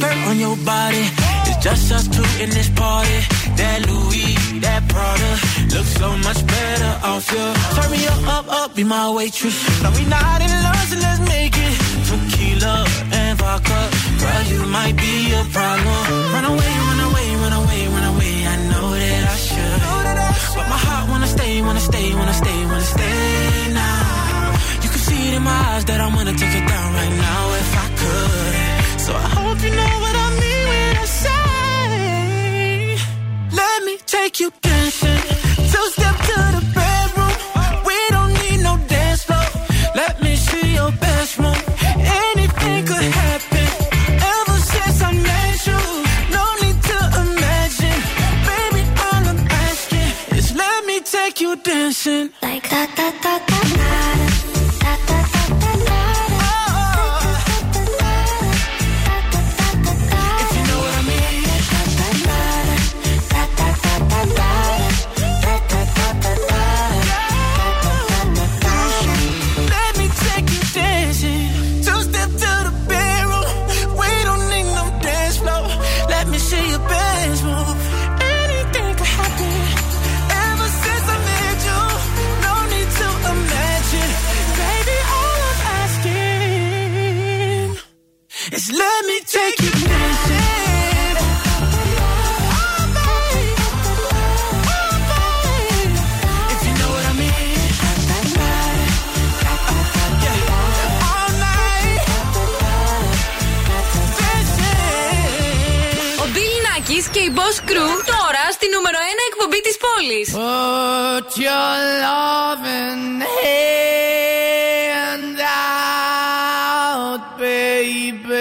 Skirt on your body, it's just us two in this party. That Louis, that Prada, looks so much better off you. Turn me up, be my waitress. Now we not in love, so let's make it tequila and vodka. Girl, you might be a problem. Run away, run away, run away, run away. I know that I should, but my heart wanna stay, wanna stay, wanna stay, wanna stay now. You can see it in my eyes that I wanna take it down right now if I could. So I hope you know what I mean when I say, let me take you dancing, two-step to the bedroom, we don't need no dance floor, let me see your best move, anything could happen, ever since I met you, no need to imagine, baby all I'm asking is let me take you dancing, like that, that, that, that, that. Let me take you dancing. Oh, babe. Oh, babe. If you know what I mean. Yeah. All night. Dancing. Ο Bill Nakis και η Boss Crew τώρα στη νούμερο 1 εκπομπή της πόλης. Put your love in hand out, baby.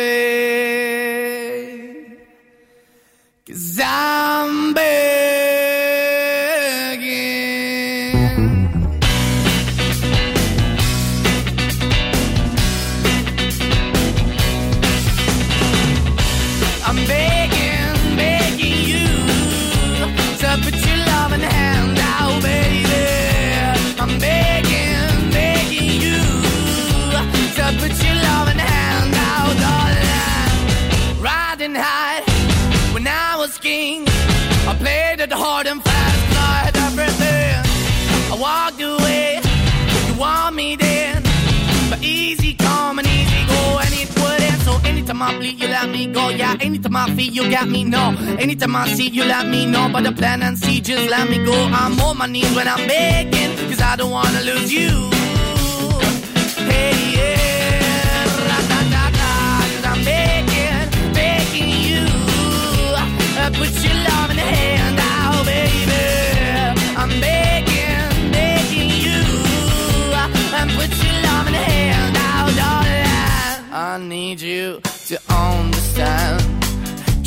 I'm begging. king. I played it hard and fast, and I had everything. I walked away, you want me then. But easy come and easy go, and it wouldn't. So anytime I bleed, you let me go. Yeah, anytime I feel, you got me, no. Anytime I see, you let me know. But the plan and see, just let me go. I'm on my knees when I'm begging, cause I don't wanna lose you. Hey, yeah, ra-da-da-da, cause I'm begging, begging you. Put your love in the hand now, baby. I'm begging, begging you. Put your love in the hand now, darling. I need you to understand.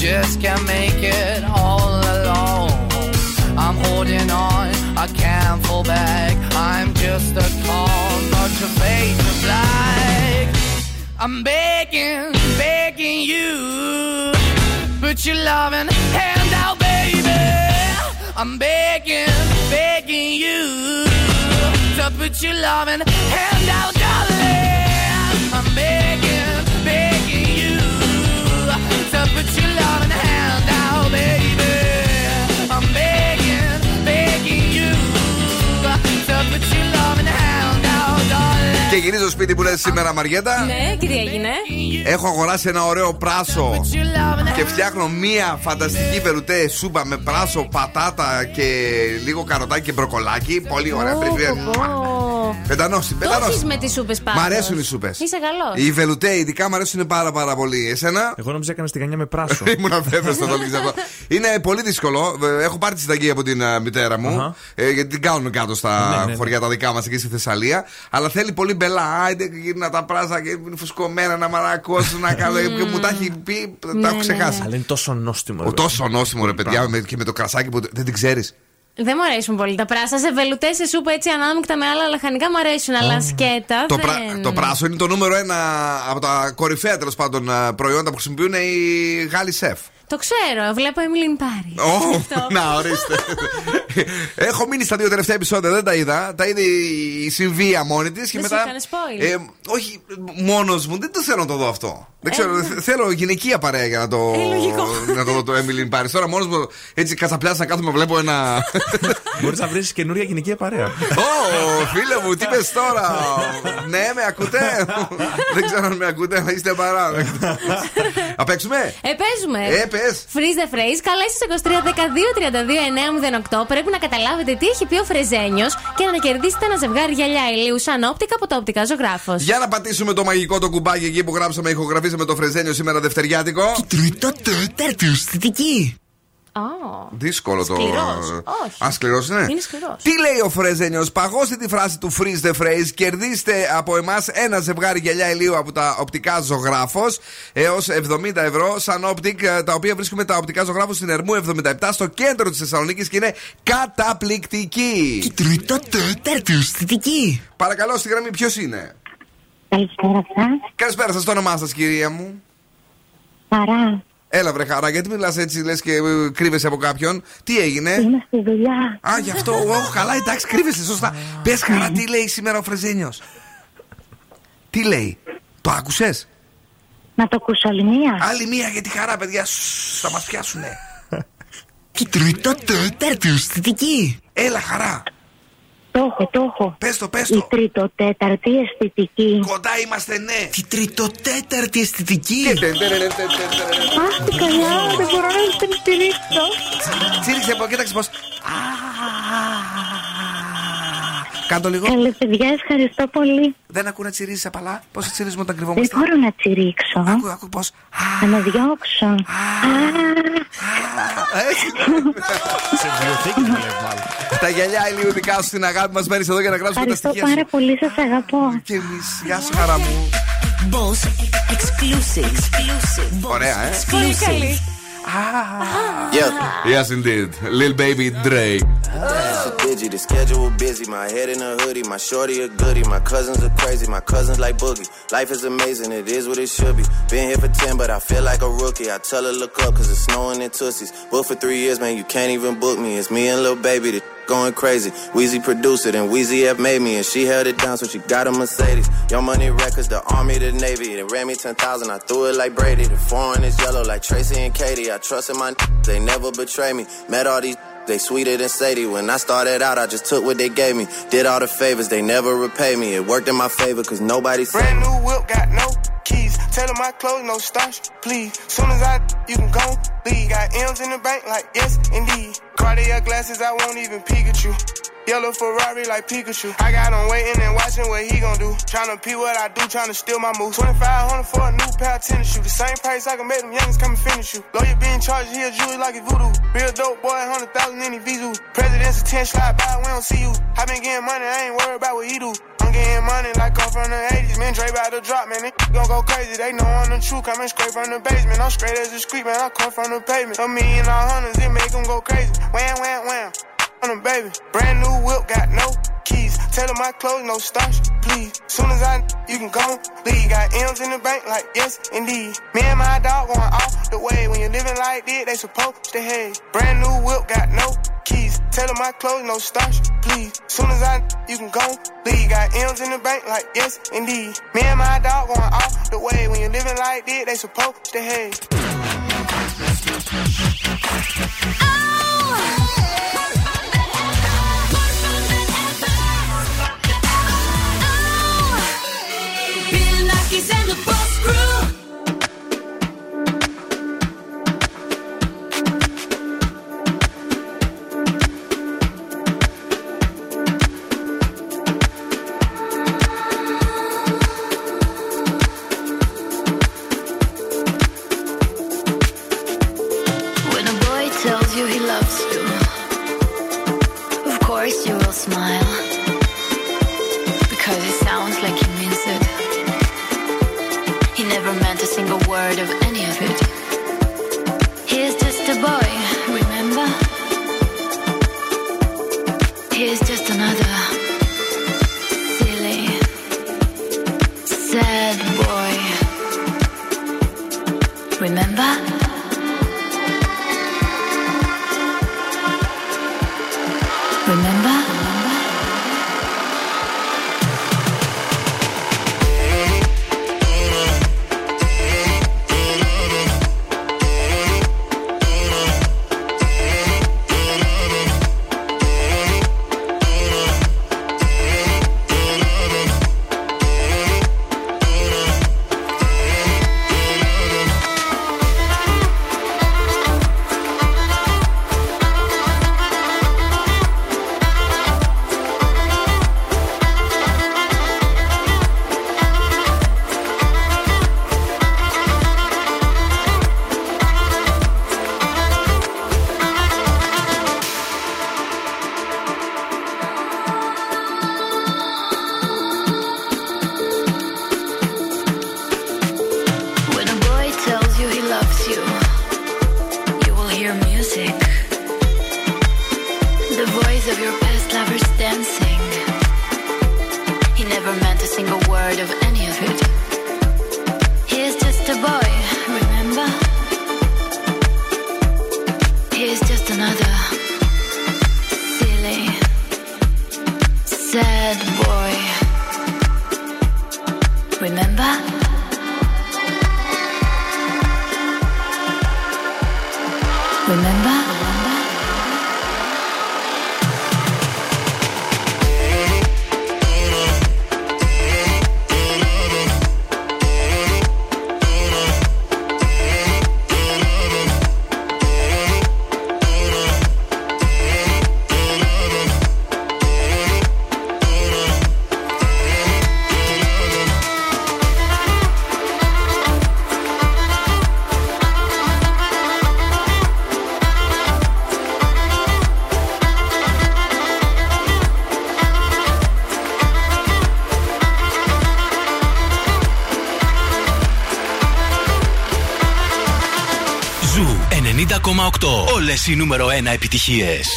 Just can't make it all alone. I'm holding on, I can't fall back. I'm just a call, not your face to black. I'm begging, begging you, put your loving hand out, baby. I'm begging, begging you, to put your loving hand out, darling. I'm begging, begging you, to put your loving hand out, baby. I'm begging. Και γυρίζω στο σπίτι που λες σήμερα, Μαριέτα. Ναι, τι έγινε? Έχω αγοράσει ένα ωραίο πράσο και φτιάχνω μία φανταστική βελουτέ σούπα με πράσο, πατάτα και λίγο καροτάκι και μπροκολάκι. Πολύ ωραία, πεντανόστιμη. Τόχεις με τις σούπες πάντως. Μ' αρέσουν οι σούπες. Είσαι καλός. Οι βελουτέ ειδικά μ' αρέσουν πάρα πάρα πολύ. Εσένα? Εγώ νόμιζα έκανα στιγανιά με πράσο. Ήμουν αφέφεστο όταν αυτό. Είναι πολύ δύσκολο. Έχω πάρει τη συνταγή από την μητέρα μου. Γιατί την κάνουν κάτω στα χωριά τα δικά μας εκεί στη Θεσσαλία. Αλλά θέλει πολύ μπελά. Άιντε γύρνα τα πράσα και είναι φουσκωμένα να μαρακώσουν. Και μου τα έχει πει. Τα έχω ξεχάσει. Αλλά είναι τόσο νόστιμο. Τόσο νόστιμο ρε παιδιά και με το κρασάκι που δεν την ξέρει. Δεν μου αρέσουν πολύ τα πράσα. Σε βελουτέ, σε σούπα έτσι ανάμεικτα με άλλα λαχανικά μου αρέσουν, αλλά σκέτα. Το πράσο είναι το νούμερο ένα από τα κορυφαία τέλος πάντων προϊόντα που χρησιμοποιούν οι Γάλλοι σεφ. Το ξέρω, βλέπω Emily in Paris. Να ορίστε. Έχω μείνει στα δύο τελευταία επεισόδια, δεν τα είδα. Τα είδε η Συμβία μόνη της και μετά. Όχι, μόνος μου, δεν το θέλω να το δω αυτό. Δεν ξέρω, θέλω γυναικεία παρέα για να το δω το Emily in Paris. Τώρα μόνος μου έτσι κατσαπλιάζει να κάθομαι, βλέπω ένα. Μπορείς να βρεις καινούρια γυναικεία παρέα. Φίλε μου, τι πες τώρα. Ναι, με ακούτε. Δεν ξέρω αν με ακούτε, αλλά είστε παράδεκτες. Απέξουμε. Παίζουμε. Freeze the phrase, καλέστε 2310-232-908. Πρέπει να καταλάβετε τι έχει πει ο Φρεζένιος και να κερδίσετε ένα ζευγάρι γυαλιά ηλίου σαν όπτικα από το Οπτικά Ζωγράφος. Για να πατήσουμε το μαγικό το κουμπάκι εκεί που γράψαμε, ηχογραφήσαμε το Φρεζένιο σήμερα Δευτεριάτικο. Τρίτο, τέταρτο, αισθητική. Δύσκολο το. Α, σκληρός, ναι. Είναι σκληρός. Τι λέει ο Φρεζένιος? Παγώστε τη φράση του freeze the phrase. Κερδίστε από εμάς ένα ζευγάρι γυαλιά ηλίου από τα Οπτικά Ζωγράφος έως 70 ευρώ. Σαν Optic, τα οποία βρίσκουμε τα Οπτικά Ζωγράφος στην Ερμού 77 στο κέντρο της Θεσσαλονίκης και είναι καταπληκτική. Και τρίτο, τέταρτο, αισθητική. Παρακαλώ, στη γραμμή ποιος είναι? Καλησπέρα σας. Καλησπέρα σας, το όνομά σας, κυρία μου? Παρά. Έλα βρε χαρά, γιατί μιλάς έτσι λες και κρύβεσαι από κάποιον? Τι έγινε? Είμαι στη δουλειά. Α, γι' αυτό, καλά, εντάξει, κρύβεσαι, σωστά. Πες χαρά, τι λέει σήμερα ο Φρεζένιος? Τι λέει, το άκουσες? Να το ακούσω άλλη μία. Άλλη μία για τη χαρά, παιδιά, θα μας πιάσουνε. Και τρίτο, τέταρτο, αισθητική. Έλα χαρά. Το έχω. Πες το. Η τριτοτέταρτη αισθητική. Κοντά είμαστε, ναι. Τη τριτοτέταρτη αισθητική. Αχ, τι καλά, δεν μπορώ να την στηρίξω. Τσίριξε από, κοίταξε πώς. Κάντο λίγο. Καλή παιδιά, ευχαριστώ πολύ. Δεν ακούω να τσιρίζεις απαλά. Πώς τσιρίζουμε όταν κρυβόμαστε. Δεν μπορώ να τσιρίξω. Άκου πώς. Θα με διώξω. Σε βιβλιοθήκη να λέω. Τα γυαλιά ηλιουδικά σου στην αγάπη μας μένεις εδώ για να γράψουμε τα στοιχεία σου. Ευχαριστώ πάρα πολύ, σας αγαπώ. Και εμείς, γεια σου χαρά μου. Boss Exclusive. Ωραία, πολύ καλή. Yes, indeed. Lil Baby, Dre. So digi, the schedule busy. My head in a hoodie, my shorty a goodie. My cousins are crazy, my cousins like boogie. Life is amazing, it is what it should be. Been here for 10, but I feel like a rookie. I tell her look up, cause it's snowing in Tootsies. Booked for 3 years, man, you can't even book me. It's me and Lil Baby, the going crazy. Weezy produced it, and Weezy F made me, and she held it down, so she got a Mercedes. Your Money Records, the Army, the Navy. They ran me 10,000, I threw it like Brady. The foreign is yellow, like Tracy and Katie. I trusted my they never betray me. Met all these, they sweeter than Sadie. When I started out, I just took what they gave me. Did all the favors, they never repay me. It worked in my favor, cause nobody said. Brand new whip, got no keys. Tell them my clothes, no starch, please. Soon as I, you can go leave. Got M's in the bank, like yes, indeed. Cartier glasses, I won't even Pikachu. Yellow Ferrari like Pikachu. I got him waiting and watching what he gon' do. Tryna pee what I do, tryna steal my moves. 2500 for a new pair of tennis shoes. The same price I can make them youngins come and finish you. Lawyer being charged, he a Jewish like a voodoo. Real dope boy, 100,000 in the Vizu. President's a 10 slide by, we don't see you. I been getting money, I ain't worried about what he do. I'm getting money like I'm from the 80s. Man, Dre bout to drop, man, they gon' go crazy. They know I'm the truth, coming straight from the basement. I'm straight as a street, man, I come from the pavement. A million all hundreds, it make them go crazy. Wham, wham, wham. Baby, brand new whip, got no keys. Tell them my clothes, no starch, please. Soon as I, you can go leave. Got M's in the bank, like yes, indeed. Me and my dog going off the way. When you're living like this, they supposed to hate. Brand new whip, got no keys. Tell them my clothes, no starch, please. Soon as I, you can go leave. Got M's in the bank, like yes, indeed. Me and my dog going off the way. When you're living like this, they supposed to hate. He's in the Boss Crew. When a boy tells you he loves you, of course you will smile, because it sounds like he means it. He never meant a single word of any of it. He's just a boy, remember? He's just another silly, sad boy, remember? Remember? Remember? 90,8. Όλες οι νούμερο 1 επιτυχίες.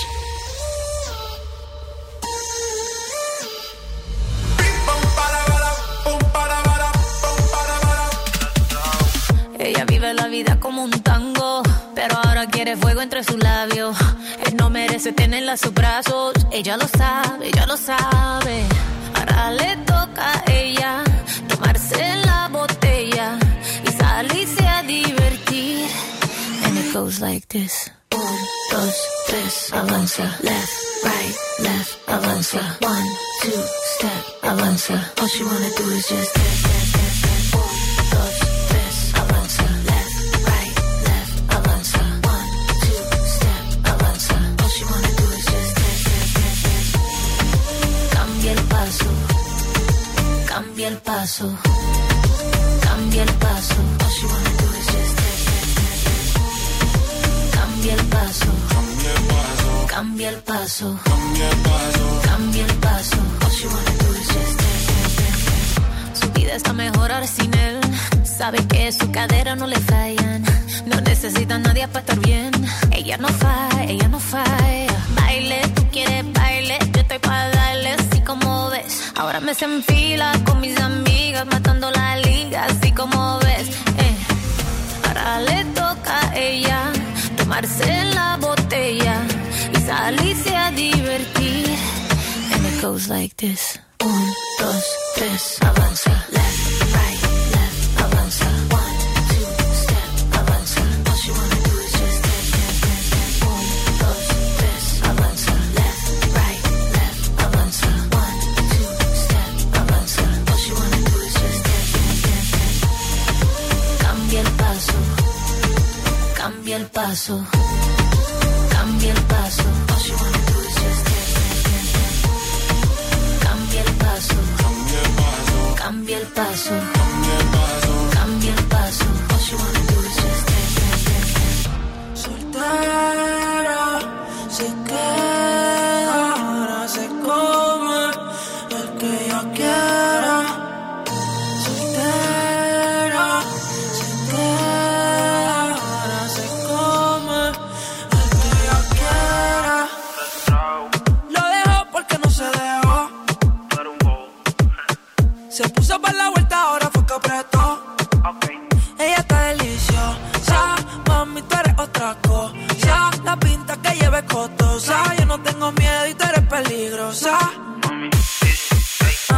Ella vive la vida como un tango, pero ahora quiere fuego entre sus labios. Él no merece tenerla en sus brazos. Ella lo sabe, ahora le toca a ella tomarse la botella y salirse a divertir. Goes like this. 1, 2, 3, avanza. Left, right, left, avanza. 1, 2, step, avanza. All she wanna do is just dance, dance, dance, dance. 1, 2, 3, avanza. Left, right, left, avanza. 1, 2, step, avanza. All she wanna do is just dance, dance, dance, dance. Cambia el paso, cambia el paso, cambia el paso. All she wanna do is just dance. Cambia el paso, cambia el paso, cambia el paso, cambia el paso, cambia el paso. All she wanna do is just dance. Su vida está mejor ahora sin él. Sabe que su cadera no le fallan. No necesita a nadie para estar bien. Ella no falla, ella no falla. Baile, tú quieres baile, yo estoy para darle así como ves. Ahora me se enfila con mis amigas matando la liga así como ves. Ahora le toca a ella tomarse la botella y salirse a divertir. And it goes like this. 1, 2, 3, avanza. Left, right, left, avanza. 1, 2, step, avanza. All she wanna do is just dance, dance, dance, dance. 1, 2, 3, avanza. Left, right, left, avanza. 1, 2, step, avanza. All she wanna do is just dance, dance, dance, dance. Cambia el paso. Cambia el paso, cambia el paso. All she wanna do is just dance, dance, dance. Cambia el paso, cambia el paso, cambia el paso, cambia el paso. All she wanna do is just dance, dance, dance, dance. Soltera, se queda, ahora se come el que yo quiera. Soltera, se queda. Se puso pa' la vuelta, ahora fue que apretó. Okay. Ella está deliciosa, mami, tú eres otra cosa. La pinta que lleves costosa, yo no tengo miedo y tú eres peligrosa.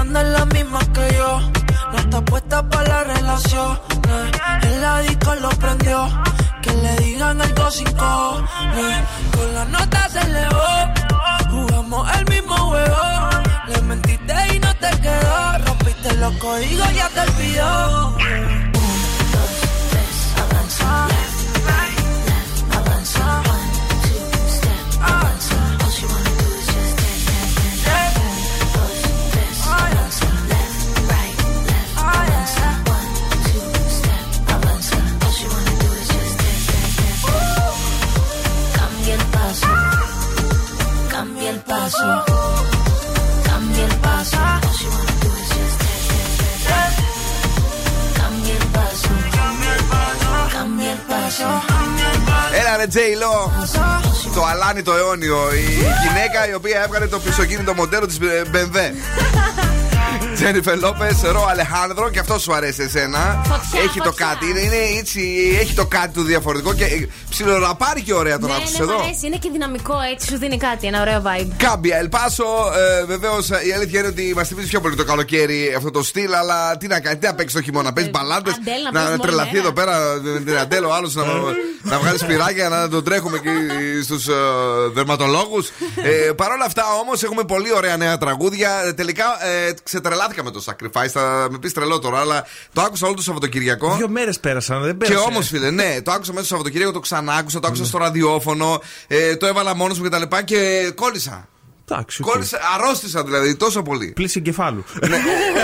Anda en la misma que yo, no está puesta pa' la relación. El disco lo prendió, que le digan algo sin cojones. Con la nota se elevó, jugamos el mismo juego. Le mentiste y no te quedó, rompiste los códigos y ya te olvidó. 1, 2, 3, avanza. Left, right, left, avanza. 1, 2, step, avanza. All she wanna do is just dance, dance, dance. 1, 2, 3, avanza. Left, right, left, avanza. 1, 2, step, avanza. All she wanna do is just dance, dance, dance. Cambia el paso, cambia el paso. Cambia el paso. All she wanna do is just dance, dance, dance. Cambia el paso. Cambia el paso. Cambia el paso. Έλα ρε J. Lo, το αλάνι το αιώνιο. Η γυναίκα η οποία έβγαλε το πισωκίνητο μοντέλο της BMW. Τζένιφερ Λόπες, Ρο Αλεχάνδρο, και αυτό σου αρέσει εσένα. Φωτιά, έχει φωτιά. Το κάτι, είναι έτσι, έχει το κάτι του διαφορετικό και ψιλοραπάρει και ωραία τον άκουσε εδώ. Αρέσει, είναι και δυναμικό, έτσι σου δίνει κάτι, ένα ωραίο vibe. Κάμπια, ελπάσο, βεβαίως η αλήθεια είναι ότι μας θυμίζει πιο πολύ το καλοκαίρι αυτό το στυλ, αλλά τι να κάνει, τι να παίξει το χειμώνα, παίζει μπαλάντες, να τρελαθεί εδώ πέρα, την Αντέλ ο άλλος να βγάλει σπυράκια, να τον τρέχουμε και στους δερματολόγους. Παρ' όλα αυτά όμως έχουμε πολύ ωραία νέα τραγούδια, τελικά ξετρελάθηκαν με το Sacrifice, θα με πει τρελό τώρα, αλλά το άκουσα όλο το Σαββατοκυριακό. 2 μέρες πέρασαν, δεν πέρασε. Και όμως, φίλε, ναι, το άκουσα μέσα στο Σαββατοκυριακό, το ξανά άκουσα, το άκουσα στο ραδιόφωνο, το έβαλα μόνος μου κτλ. Και κόλλησα. Εντάξει. Κόλλησα, αρρώστησα δηλαδή τόσο πολύ. Πλήση εγκεφάλου.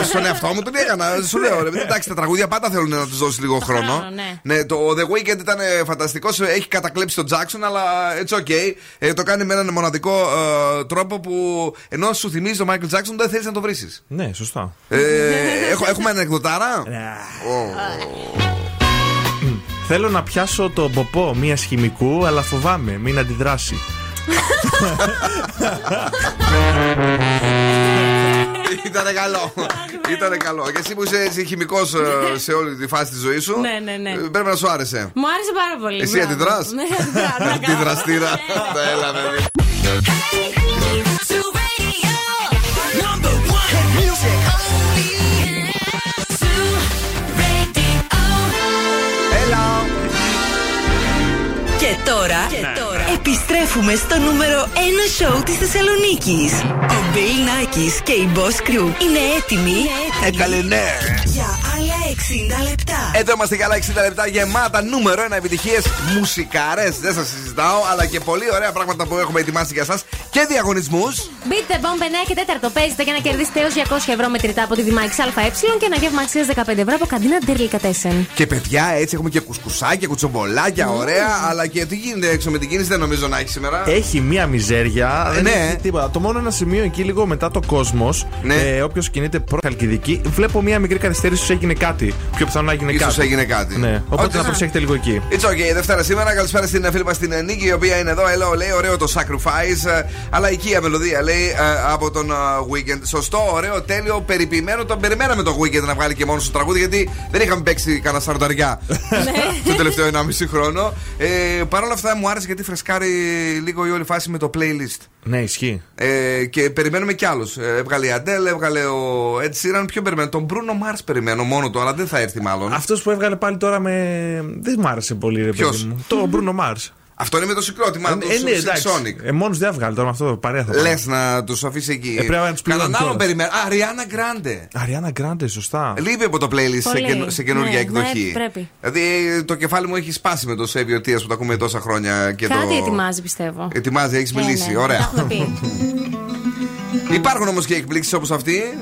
Στον εαυτό μου τον έκανα. Σου λέω, εντάξει, τα τραγούδια πάντα θέλουν να του δώσει λίγο χρόνο. Ναι, το The Weeknd ήταν φανταστικό, έχει κατακλέψει τον Τζάξον, αλλά it's okay. Το κάνει με έναν μοναδικό τρόπο που ενώ σου θυμίζει τον Μάικλ Τζάξον δεν θέλει να το βρει. Ναι, σωστά. Έχουμε ένα εκδοτάρα. Θέλω να πιάσω το μποπό μιας χημικού, αλλά φοβάμαι μην αντιδράσει. Ήτανε καλό. Ήτανε καλό. Και εσύ που είσαι χημικός σε όλη τη φάση της ζωής σου. Ναι, ναι, ναι. Πρέπει να σου άρεσε. Μου άρεσε πάρα πολύ. Εσύ αντιδράς. Ναι, αντιδρά. Αντιδραστήρα. Έλα, βέβαια. Και τώρα, επιστρέφουμε στο νούμερο 1 σοου της Θεσσαλονίκης. Ο Bill Nakis και η Boss Crew είναι έτοιμοι. Έκαλε ναι. Για άλλα 60 λεπτά. Εδώ είμαστε για άλλα 60 λεπτά γεμάτα νούμερο 1 επιτυχίες μουσικάρες. Δεν σας συζητάω, αλλά και πολύ ωραία πράγματα που έχουμε ετοιμάσει για σας. Και διαγωνισμούς. Μπείτε, Bomb 9 και 4. Παίζετε για να κερδίσετε έως 200 ευρώ μετρητά από τη Δημάκης ΑΕ και ένα γεύμα αξίας 15 ευρώ από καντίνα Ντελικατέσεν. Και παιδιά, έτσι έχουμε και κουσκουσάκια, κουτσομπολάκια, ωραία, αλλά και τι γίνεται έξω με την κίνηση, δεν νομίζω να έχει σήμερα. Έχει μία μιζέρια. Ναι. Τίποτα. Το μόνο ένα σημείο εκεί, λίγο μετά το Κόσμος, ναι. Όποιος κινείται προ Χαλκιδική, βλέπω μία μικρή καθυστέρηση. Ίσως έγινε κάτι. Πιο πιθανό να έγινε κάτι. Ίσως έγινε κάτι. Ναι. Οπότε να προσέχετε λίγο εκεί. It's okay, Δευτέρα σήμερα. Καλησπέρα στην φίλη μας την Νίκη, η οποία είναι εδώ. Έλα, λέει, ωραίο το Sacrifice. Αλλά οικία μελωδία, λέει, από τον Weekend. Σωστό, ωραίο, τέλειο, περιποιημένο. Τον περιμέναμε τον Weekend να βγάλει και μόνο στο τραγούδι, γιατί δεν είχαμε παίξει κανένα σαρανταριά το τελευταίο 1,5 χρόνο. Παρ' όλα αυτά μου άρεσε γιατί φρεσκάρει λίγο η όλη φάση με το playlist. Ναι, ισχύει. Και περιμένουμε κι άλλους. Έβγαλε η Αντέλ, έβγαλε ο Ed Sheeran. Ποιο περιμένω, τον Bruno Mars περιμένω μόνο του, αλλά δεν θα έρθει μάλλον. Αυτός που έβγαλε πάλι τώρα με. Δεν μου άρεσε πολύ, ρε παιδί μου. Το Bruno Mars. Αυτό είναι με το συγκρότημα του Sonic. Μόνος δεν βγάλει τώρα με αυτό το παρέα. Λες να τους αφήσει εκεί. Κανέναν άλλον περιμένει. Αριάννα Γκράντε. Αριάννα Γκράντε, σωστά. Λείπει από το playlist σε καινούργια εκδοχή. Δηλαδή το κεφάλι μου έχει σπάσει με το Save Your Tears που το ακούμε τόσα χρόνια. Κάτι ετοιμάζει, πιστεύω. Ετοιμάζει, έχεις μιλήσει. Ωραία. Υπάρχουν όμως και εκπλήξεις όπως αυτή.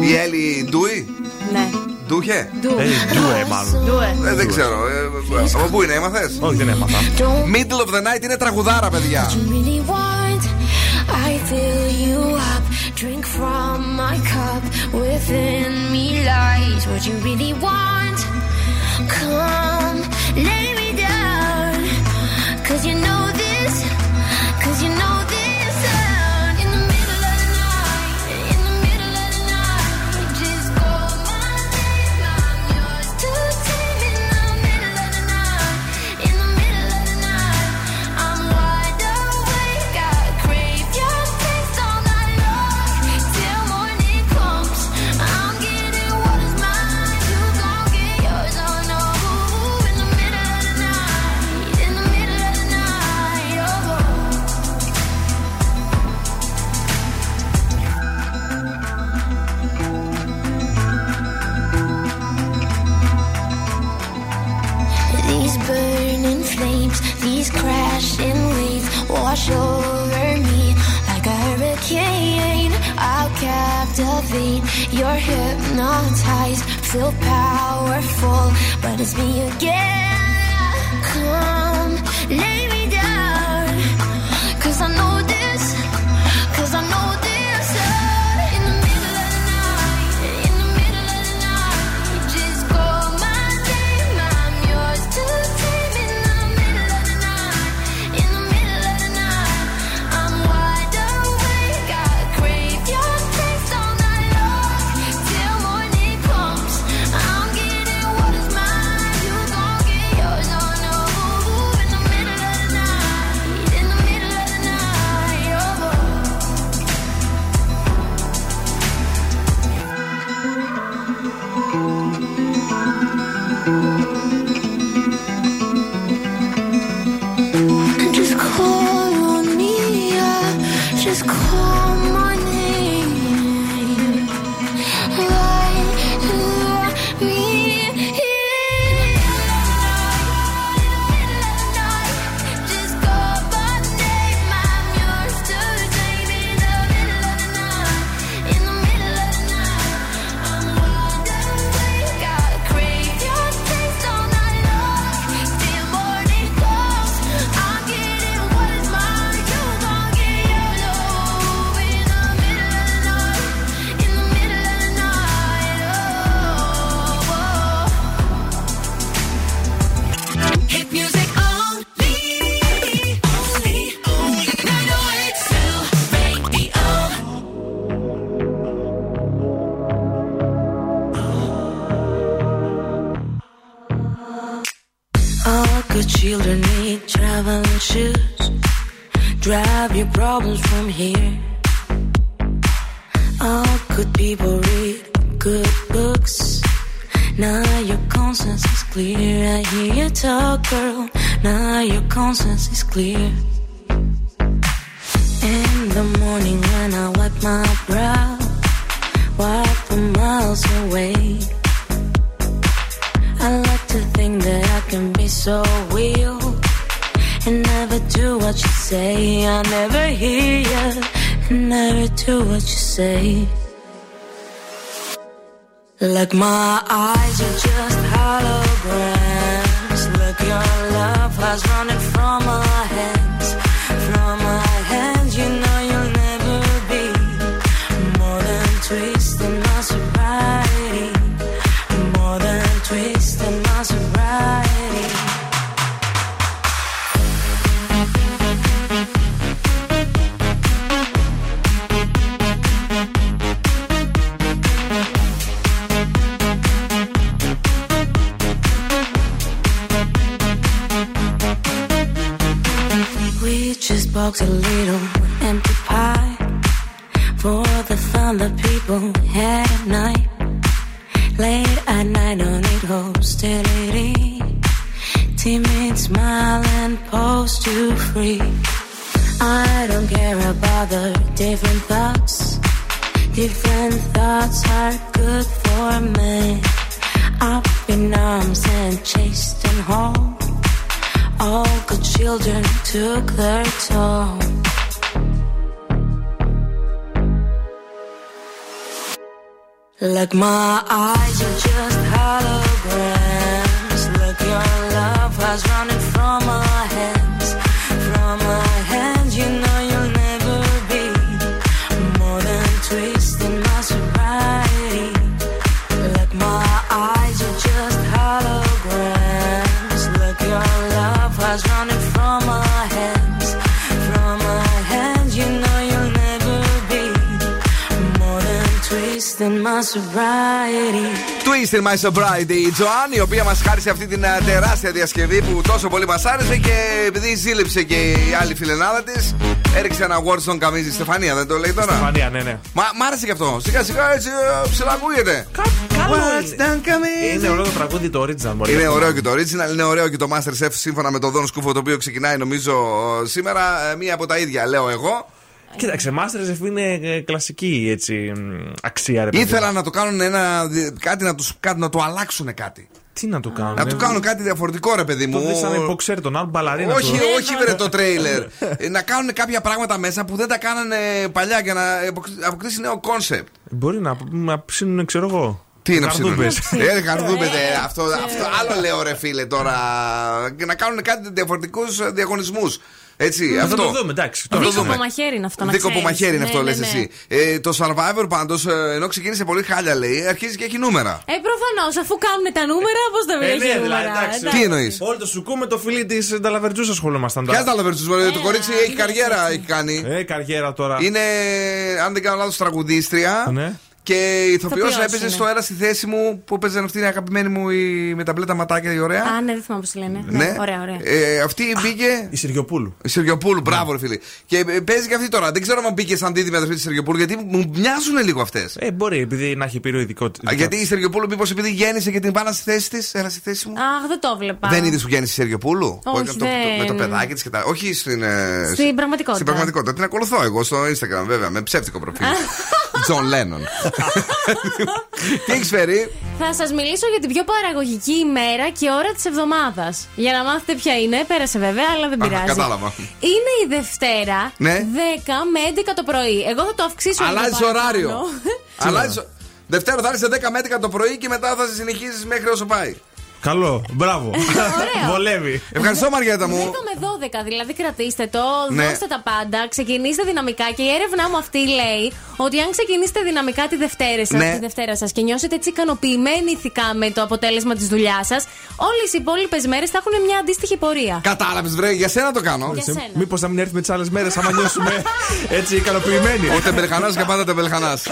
Η Έλλη Ντούι. Ναι. Ντούχε. Ντούε μάλλον. Δεν ξέρω. Από πού είναι, έμαθες? Όχι, δεν έμαθα. Middle of the night είναι τραγουδάρα, παιδιά. These crashing waves wash over me like a hurricane. I'll captivate. You're hypnotized, feel powerful, but it's me again. Come, lay me down, 'cause I know this, 'cause I know this. the children need traveling shoes. Drive your problems from here. All good people read good books. Now your conscience is clear. I hear you talk, girl. Now your conscience is clear. In the morning when I wipe my brow, wipe the miles away. I like to think that I can be so real and never do what you say. I never hear you and never do what you say. Like my eyes are just holograms. Look, your love has running from my hands. From my hands, you know you'll never be more than twisting my sobriety. More than twisting my sobriety. Just box a little empty pie for the fun that people had at night. Late at night, don't need hostility. Timid smile and pose too free. I don't care about the different thoughts. Different thoughts are good for me. Up in arms and chased and home. All good children took their toll. Like my eyes are just holograms. Look, your love was running from my hands. From my hands, you know you'll never be more than twisting my sobriety. Like my eyes are just holograms. Look, your love was running from my hands. From my hands, you know you'll never be more than twisting my sobriety. Twisting my sobriety. Η Τζοάννη, η οποία μας χάρισε αυτή την τεράστια διασκευή που τόσο πολύ μας άρεσε, και επειδή ζήλεψε και η άλλη φιλενάδα της, έριξε ένα award στον καμίζι. Στεφανία, δεν το λέει τώρα? Στεφανία, ναι, ναι. Μ' άρεσε και αυτό. Σιγά σιγά έτσι ψιλακούγεται. Είναι ωραίο το τραγούδι το original. Είναι ωραίο και το original, είναι ωραίο και το Masterchef σύμφωνα με τον Δόν Σκούφο, το οποίο ξεκινάει νομίζω σήμερα. Μία από τα ίδια, λέω εγώ. Κοίταξε, Masterchef είναι κλασική έτσι, αξία, ρε παιδί. Ήθελα να το κάνουν να το αλλάξουν κάτι. Τι να το κάνουν? Να του κάνουν κάτι διαφορετικό, ρε παιδί μου. Το δεις σαν υποξέρ τον άλλο μπαλαρίνα. Όχι, όχι, βρε το τρέιλερ. Να κάνουν κάποια πράγματα μέσα που δεν τα κάνανε παλιά για να αποκτήσει νέο κόνσεπτ. Μπορεί να ψήνουν, ξέρω εγώ. Τι είναι ψήνουν? Καρδούμπες. Αυτό άλλο λέω, ρε φίλε τώρα. Να κάνουν κάτι διαφορετικούς διαγωνισμούς. Έτσι, αυτό. Το δούμε, εντάξει. Δίκοπο μαχαίρι είναι αυτό, να ξέρεις. Δίκοπο μαχαίρι είναι αυτό, λες εσύ. Το Survivor πάντως, ενώ ξεκίνησε πολύ χάλια, λέει, αρχίζει και έχει νούμερα. Προφανώς, αφού κάνουν τα νούμερα, πώς δεν βγαίνει νούμερα? Τι εννοείς? Όλοι το σουκού με το φιλί της Ντάλα Βερτσού ασχολούμασταν τώρα. Ποια Ντάλα Βερτσού? Το κορίτσι έχει καριέρα, έχει κάνει. Καριέρα τώρα. Είναι, αν δεν κάνω λάθος, τραγουδίστρια. Και η ηθοποιός έπαιζε στο Έλα στη θέση μου, που έπαιζε αυτή η αγαπημένη μου με τα μπλε τα ματάκια, η ωραία. Α, ναι, δεν θυμάμαι πώς τη λένε. Ναι, ωραία, ωραία. Αυτή μπήκε. Η Σεργιοπούλου. Η Σεργιοπούλου, μπράβο, ρε φίλε. Και παίζει και αυτή τώρα. Δεν ξέρω αν μπήκε σαν δίδυμη αδερφή τη Σεργιοπούλου, γιατί μου μοιάζουν λίγο αυτές. Μπορεί, επειδή να έχει περιοδικότητα. Γιατί η Σεργιοπούλου, μήπως επειδή γέννησε και την πάνε στη θέση τη, Έλα στη θέση μου. Αχ, δεν το βλέπα. Δεν είδε που γέννησε η Σεργιοπούλου? Με το παιδάκι τη και τα. Όχι στην πραγματικότητα. Την ακολουθώ εγώ στο Instagram, βέβαια, με ψεύτικο προφίλ. Τζον Λένον. Τι έχεις φέρει? Θα σας μιλήσω για την πιο παραγωγική ημέρα και ώρα της εβδομάδας. Για να μάθετε ποια είναι, πέρασε βέβαια, αλλά δεν πειράζει. Κατάλαβα. Είναι η Δευτέρα, 10 με 11 το πρωί. Εγώ θα το αυξήσω. Αλλάζει ωράριο. Δευτέρα θα έρθει 10 με 11 το πρωί και μετά θα συνεχίζεις μέχρι όσο πάει. Καλό, μπράβο. Βολεύει. Ευχαριστώ, Μαριέτα μου. 10 με 12, δηλαδή κρατήστε το, δώστε τα πάντα, ξεκινήστε δυναμικά. Και η έρευνά μου αυτή λέει ότι αν ξεκινήσετε δυναμικά τη Δευτέρα σας και νιώσετε έτσι ικανοποιημένοι ηθικά με το αποτέλεσμα της δουλειάς σας, όλες οι υπόλοιπες μέρες θα έχουν μια αντίστοιχη πορεία. Κατάλαβες, βρε, για σένα το κάνω. Μήπως να μην έρθουμε τις άλλες μέρες, άμα νιώσουμε έτσι ικανοποιημένοι. Ο τεμπελχανάς και πάντα τεμπελχανάς.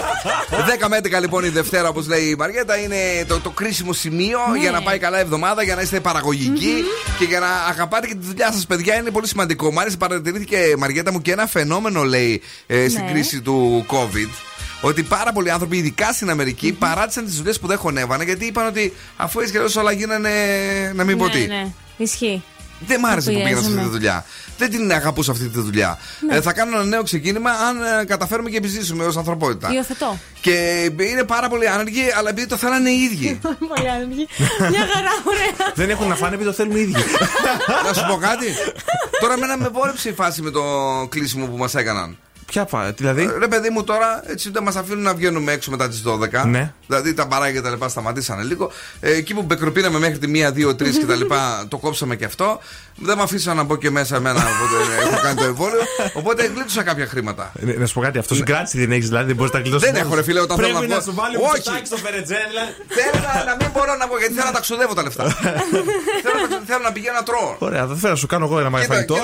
10 με 11 λοιπόν η Δευτέρα, όπως λέει η Μαριέτα, είναι το κρίσιμο σημείο για να πάει καλά εβδομάδα για να είστε παραγωγικοί και για να αγαπάτε και τη δουλειά σας, παιδιά. Είναι πολύ σημαντικό. Μάλιστα, παρατηρήθηκε, Μαριέτα μου, και ένα φαινόμενο, λέει, στην κρίση του COVID. Ότι πάρα πολλοί άνθρωποι, ειδικά στην Αμερική, παράτησαν τις δουλειές που δεν χωνεύανε, γιατί είπαν ότι αφού έτσι και όλα γίνανε, να μην πω τι. Ναι, ισχύει. Δεν μ' άρεσε που πήγαινα σε αυτή τη δουλειά. Δεν την αγαπούσα αυτή τη δουλειά. Ναι. Θα κάνω ένα νέο ξεκίνημα αν καταφέρουμε και επιζήσουμε ως ανθρωπότητα. Υιοθετώ. Και είναι πάρα πολύ άνεργοι, αλλά επειδή το θέλανε οι ίδιοι. Πολύ άνεργοι. Μια χαρά, ωραία. Δεν έχουν να φάνε επειδή το θέλουν οι ίδιοι. Να σου πω κάτι. Τώρα μένα με βόλεψε η φάση με το κλείσιμο που μας έκαναν. Ποια φάση, δηλαδή. Ρε παιδί μου, τώρα έτσι δεν μας αφήνουν να βγαίνουμε έξω μετά τις 12. Ναι. Δηλαδή τα μπαράκια και τα λοιπά σταματήσανε λίγο. Εκεί που μπεκροπίναμε μέχρι τη 1, 2, 3 και τα λοιπά, το κόψαμε και αυτό. Δεν με αφήσαν να μπω και μέσα εμένα που έχω κάνει το εμβόλιο. Οπότε γλίτωσα κάποια χρήματα. Να σου πω κάτι, αυτό συγκράτηση δεν έχει, δηλαδή δεν μπορεί να γλιτώσει. Δεν έχω, ρε φίλε, όταν θέλω να βγω. Όχι, θέλω να μην μπορώ να βγω γιατί θέλω να ταξιδεύω τα λεφτά. Θέλω να πηγαίνω να τρώω. Ωραία, δεν θέλω να σου κάνω εγώ ένα μαγαζί τώρα.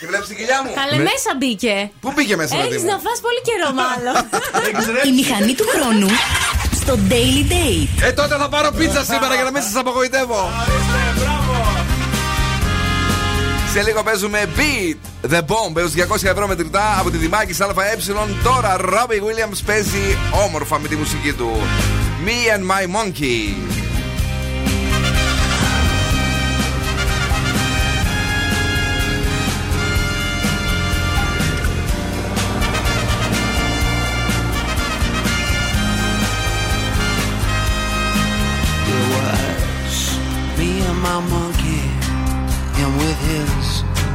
Και βλέπεις την κοιλιά μου. Καλέ, μέσα μπήκε. Πού μπήκε μέσα, παιδί μου? Έχεις να φας πολύ καιρό, μάλλον. Η μηχανή του χρόνου στο Daily Date. Τότε θα πάρω πίτσα σήμερα για να μην σας απογοητεύω. Σε λίγο παίζουμε Beat The Bomb έως 200 ευρώ μετρητά από τη Δημάκης ΑΕ. Τώρα Robbie Williams παίζει όμορφα με τη μουσική του Me and My Monkey. My monkey, and with his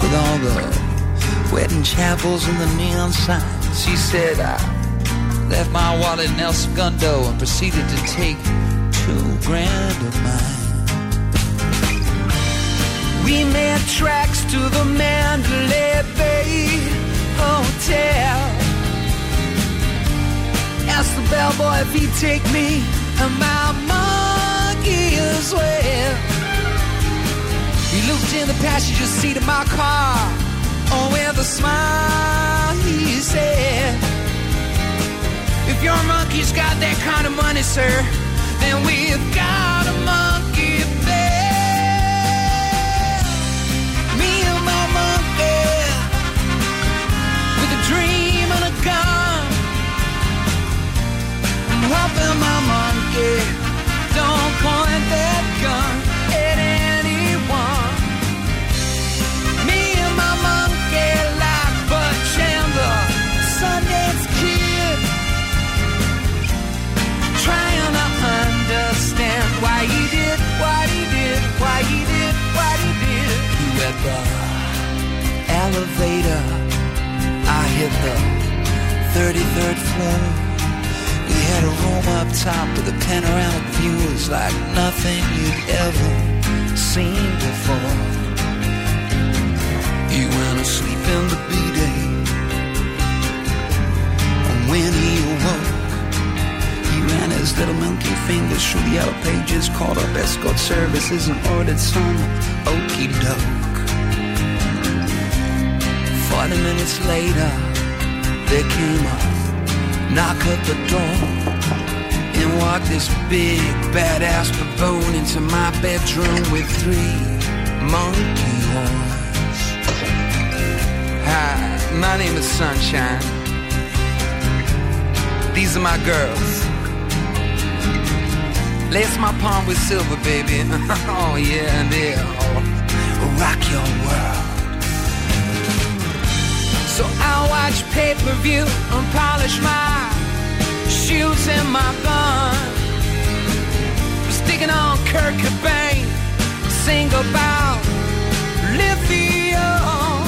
with all the wedding chapels and the neon signs. She said, I left my wallet in El Segundo and proceeded to take $2,000 of mine. We made tracks to the Mandalay Bay Hotel. Asked the bellboy if he'd take me and my monkey as well. He looked in the passenger seat of my car, oh, with a smile he said, if your monkey's got that kind of money, sir, then we've got a monkey bed. Me and my monkey, with a dream and a gun. I'm hoping my monkey don't point that gun. The elevator, I hit the 33rd floor. We had a room up top with a panoramic view, it's like nothing you'd ever seen before. He went to sleep in the B-Day, and when he awoke, he ran his little milky fingers through the yellow pages, called up escort services and ordered some okey-doke. 40 minutes later, there came a knock at the door, and walked this big badass baboon into my bedroom with 3 monkey horns. Hi, my name is Sunshine. These are my girls. Lace my palm with silver, baby. Oh yeah, and they'll rock your world. So I watch pay-per-view and polish my shoes and my bun. Sticking on Kurt Cobain, sing about lithium.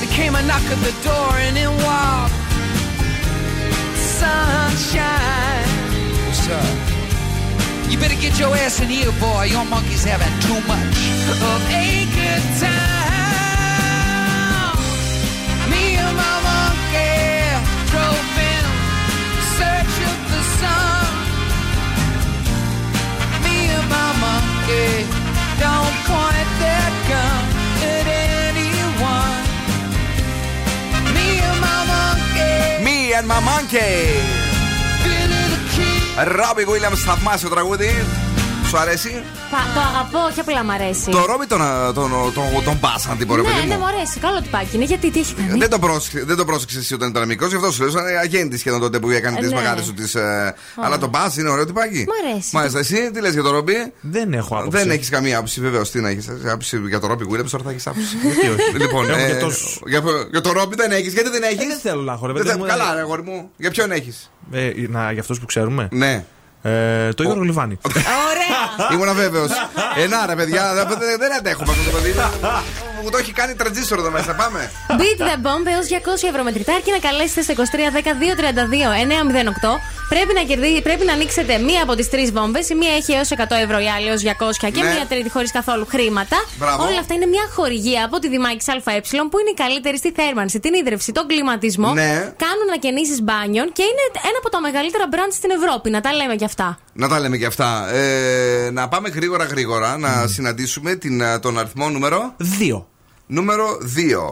There came a knock at the door and it walked Sunshine. What's up? You better get your ass in here, boy. Your monkey's having too much of a good time. Me and my monkey drove in search of the sun. Me and my monkey don't point their gun at anyone. Me and my monkey. Me and my monkey. Ρόμπι Γουίλιαμς, θαυμάσιο τραγούδι. Σου αρέσει? Το αγαπώ, όχι απλά μ' αρέσει. Το Ρόμπι τον πάσαν την πορεία. Ναι, μου αρέσει, καλό του πάκι είναι, γιατί τι έχει κάνει. Δεν το πρόσεξε εσύ όταν ήταν μικρό, γι' αυτό σου λέω. Ήταν αγέντη σχεδόν τότε που έκανε τι μαγάδε του. Αλλά τον πάσαν είναι ωραίο του πάκι. Μ' αρέσει. Μάλιστα, εσύ τι λες για το Ρόμπι? Δεν έχω άποψη. Δεν έχει καμία άποψη, βεβαίω. Τι να έχει άποψη για το Ρόμπι Γουίλιαμς, τώρα θα έχει άποψη. Λοιπόν, για το Ρόμπι δεν έχει, γιατί δεν έχει. Δεν θέλω να χορεύω. Καλά, ρε αγόρι μου, για ποιον έχει? Για αυτού που ξέρουμε. Ναι. Το Γιώργο Λιβάνι. Ωραία! Ήμουνα βέβαιος. Ενά ρε παιδιά, δεν αντέχουμε αυτό το παιδί. Μου το έχει κάνει τραντζίστορ εδώ μέσα, πάμε. Beat the bomb έως 200 ευρώ μετρητά, αρκεί να καλέσετε στο 2310 232 908. Πρέπει να ανοίξετε μία από τις τρεις βόμβες. Η μία έχει έως 100 ευρώ, η άλλη έως 200 και μία τρίτη χωρίς καθόλου χρήματα. Μπράβο. Όλα αυτά είναι μια χορηγία από τη Δημάκης ΑΕ που είναι η καλύτερη στη θέρμανση, την ίδρυυση, τον κλιματισμό. Ναι. Κάνουν ανακαινήσεις μπάνιων και είναι ένα από τα μεγαλύτερα μπραντ στην Ευρώπη. Να τα λέμε κι αυτά. Να τα λέμε κι αυτά. Να πάμε γρήγορα να συναντήσουμε τον αριθμό νούμερο 2. Νούμερο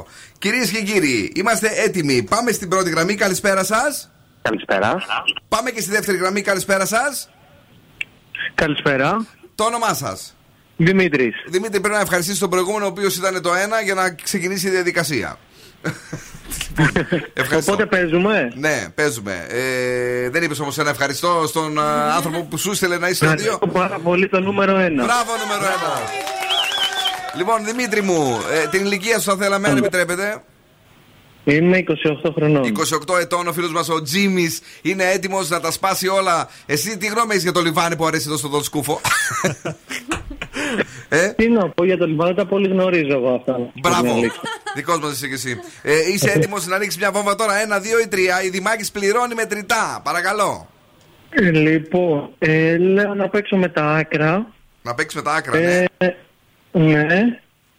2. Κυρίες και κύριοι, είμαστε έτοιμοι. Πάμε στην πρώτη γραμμή. Καλησπέρα σας. Καλησπέρα. Πάμε και στη δεύτερη γραμμή. Καλησπέρα σας. Καλησπέρα. Το όνομά σας? Δημήτρης. Δημήτρη, πρέπει να ευχαριστήσεις τον προηγούμενο, ο οποίος ήταν το 1, για να ξεκινήσει η διαδικασία. Οπότε παίζουμε. Ναι, παίζουμε. Δεν είπες όμως ένα ευχαριστώ στον άνθρωπο που σου στέλνε να είσαι το 2? Ευχαριστώ πάρα πολύ το νούμερο 1. Μπράβο, νούμερο 1. Λοιπόν, Δημήτρη μου, την ηλικία σου θα θέλαμε, αν επιτρέπετε. Είμαι 28 χρονών. 28 ετών, ο φίλος μας ο Τζίμις είναι έτοιμος να τα σπάσει όλα. Εσύ τι γνώμη έχεις για το λιβάνι που αρέσει εδώ στον Σκούφο? Τι να πω για το λιβάνι, τα πολύ γνωρίζω εγώ αυτά. Μπράβο, δικός μας είσαι και εσύ. Είσαι έτοιμος να ανοίξεις μια βόμβα τώρα, 1, 2 ή 3? Η Δημάκης πληρώνει μετρητά, παρακαλώ. Λοιπόν, λέω να παίξω με τα άκρα. Να παίξεις με τα άκρα, ναι.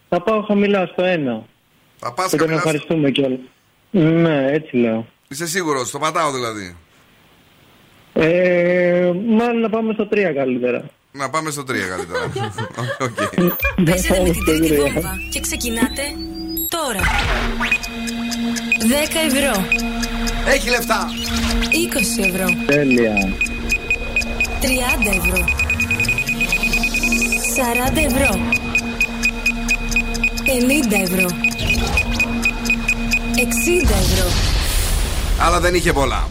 Θα πάω χαμηλά στο 1. Θα πας χαμηλά. Τον ευχαριστούμε κιόλας. Ναι, έτσι λέω. Είσαι σίγουρος, το πατάω δηλαδή? Μάλλον να πάμε στο 3 καλύτερα. Να πάμε στο 3 καλύτερα. Okay. Παίξετε με την τρίτη βόμβα και ξεκινάτε τώρα. 10 ευρώ. Έχει λεφτά. 20 ευρώ. Τέλεια. 30 ευρώ. 40 ευρώ. 50 ευρώ. 60 ευρώ. Αλλά δεν είχε πολλά.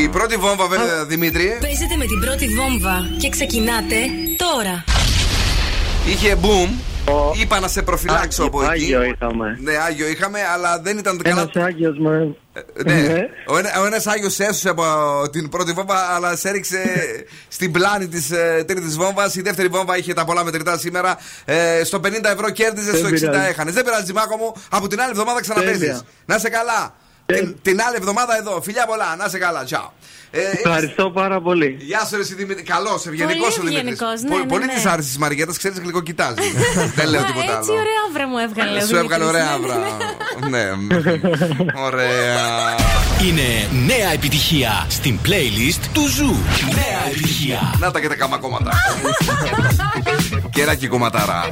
Η πρώτη βόμβα βέβαια, Δημήτρη. Παίζετε με την πρώτη βόμβα και ξεκινάτε τώρα. Είχε boom. Είπα να σε προφυλάξω από εκεί. Άγιο είχαμε. Ναι, άγιο είχαμε, αλλά δεν ήταν καλά. Ένας άγιος με... ναι. Ο ένας άγιος έσωσε από την πρώτη βόμβα, αλλά σε έριξε στην πλάνη της τρίτης βόμβας. Η δεύτερη βόμβα είχε τα πολλά μετρητά σήμερα. Στο 50 ευρώ κέρδιζες, στο 60 έχανες. Δεν πειράζει, Μάκο μου, από την άλλη εβδομάδα ξαναπέζεις. Να είσαι καλά. Την άλλη εβδομάδα εδώ. Φιλιά πολλά, να είσαι καλά. Τσάου. Ευχαριστώ πάρα πολύ. Γεια σου, εσύ Δημήτρη. Καλός, ευγενικός ο Δημήτρης. Πολύ της άρεσης της Μαριέτας, ξέρεις, γλυκό κοιτάζει. Δεν λέω τίποτα άλλο. Έτσι ωραία αύρα μου έβγαλε. Σου έβγαλε ωραία αύρα. Ναι, ωραία. Είναι νέα επιτυχία στην playlist του Ζου. Νέα επιτυχία. Να τα και τα καμακόμματα. Κεράκι κομματάρα.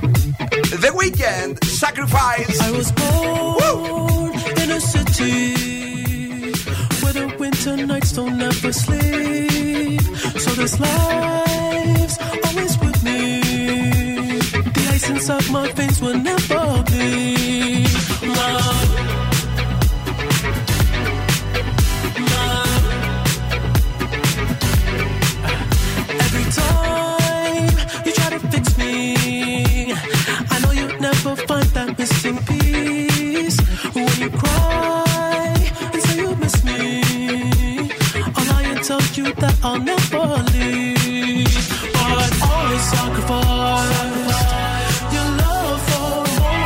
The Weeknd, Sacrifice. I was born in a city where the winter nights don't ever sleep, so this life's always with me. The ice inside my veins will never be. Love, love. Every time you try to fix me, I know you'll never find that missing piece. When you cry, tell you that I'll never leave, but always sacrifice your love for one.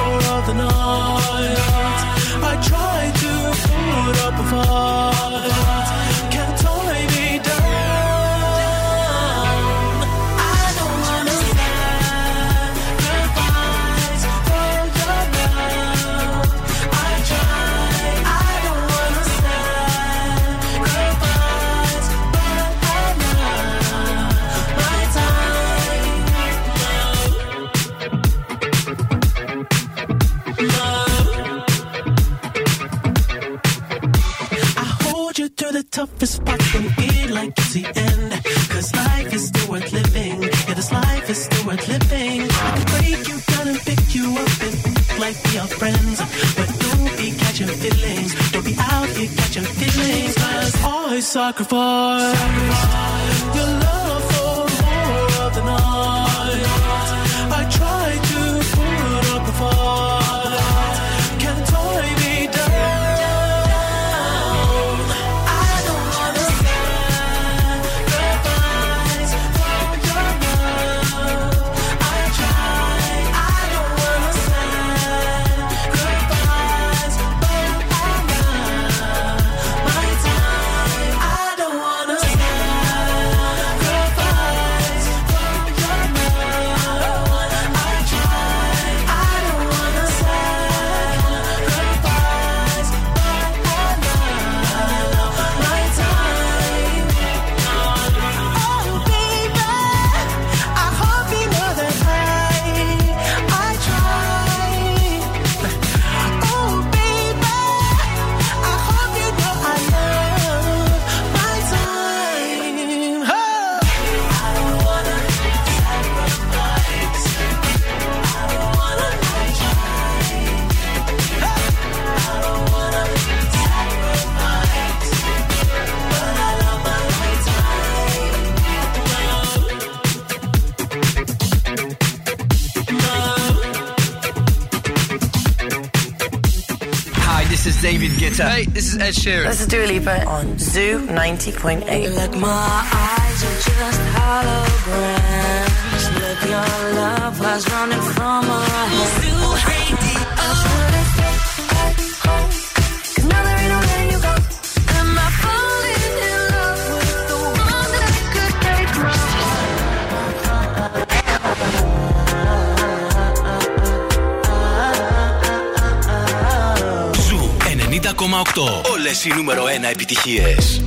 the end. Cause life is still worth living. Yeah, this life is still worth living. I can break you down and pick you up and like we are friends. But don't be catching feelings. Don't be out here catching feelings. Cause always sacrifice your love for more of the night. I try to put up a fight. Can't tie me down. Hey, this is Ed Sheeran. This is Dua Lipa on Zoo 90.8. Like my eyes are just holograms. Look, your love was running from our head. Zoo Radio. I should have stayed at home. 'Cause now there ain't no letting you go. Am I falling in love with the one that I could take from? Όλες οι νούμερο 1 επιτυχίες.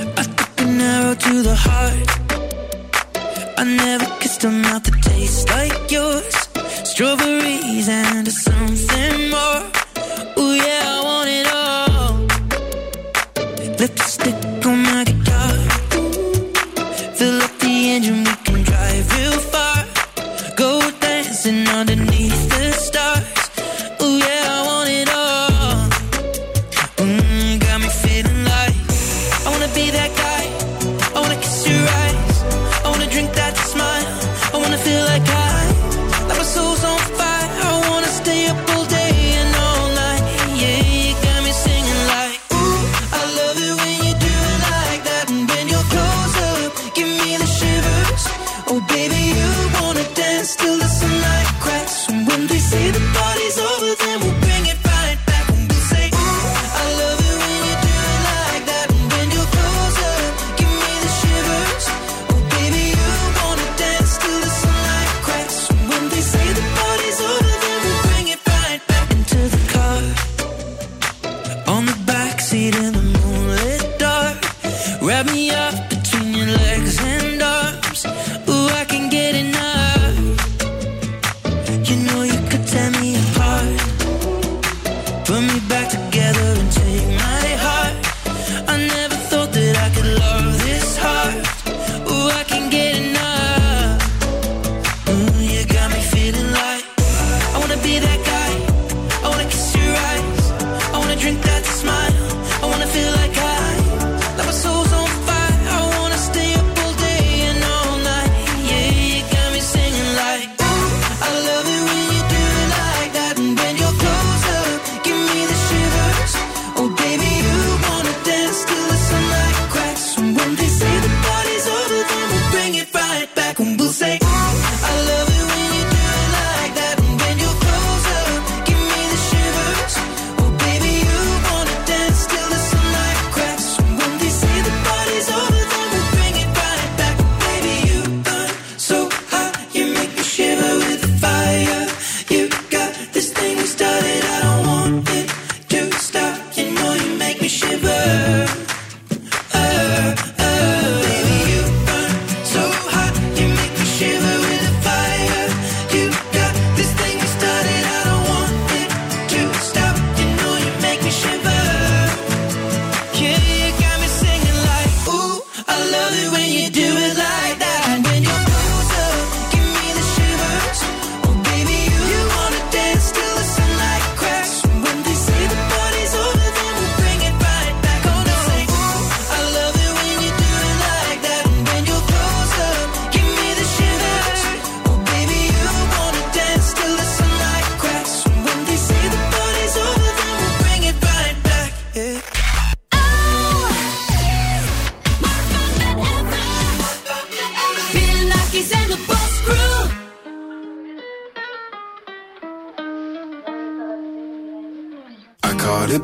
I took an arrow to the heart. I never kissed a mouth that tastes like yours. Strawberries and something more. Ooh yeah, I want it all. Lipstick on my guitar. Fill up the engine. Real far, go dancing underneath the stars. Oh yeah, I want it all. Got me feeling like I wanna be that guy. I wanna kiss your eyes. I wanna drink that smile. I wanna feel like I, like my soul's on fire. I wanna.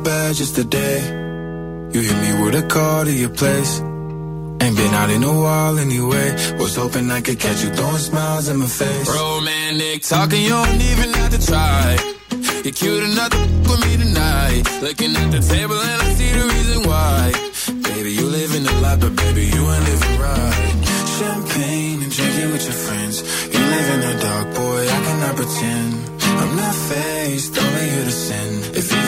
bad just today. You hit me with a call to your place. Ain't been out in a while anyway. Was hoping I could catch you throwing smiles in my face. Romantic talking, you don't even have to try. You're cute enough to f- with me tonight. Looking at the table and I see the reason why. Baby, you live in the light, but baby, you ain't living right. Champagne and drinking with your friends. You live in the dark, boy, I cannot pretend. I'm not faced, only here to sin. If you've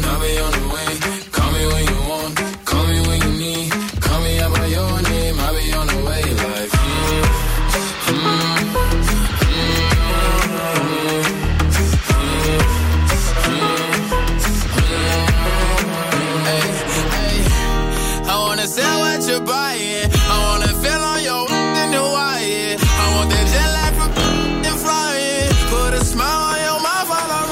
I'll be on the way. Call me when you want, call me when you need. Call me out by your name, I'll be on the way. Like, I wanna sell what you're buying. I wanna feel on your in Hawaii. I want that jet lag from and flying. Put a smile on your mouth while I'm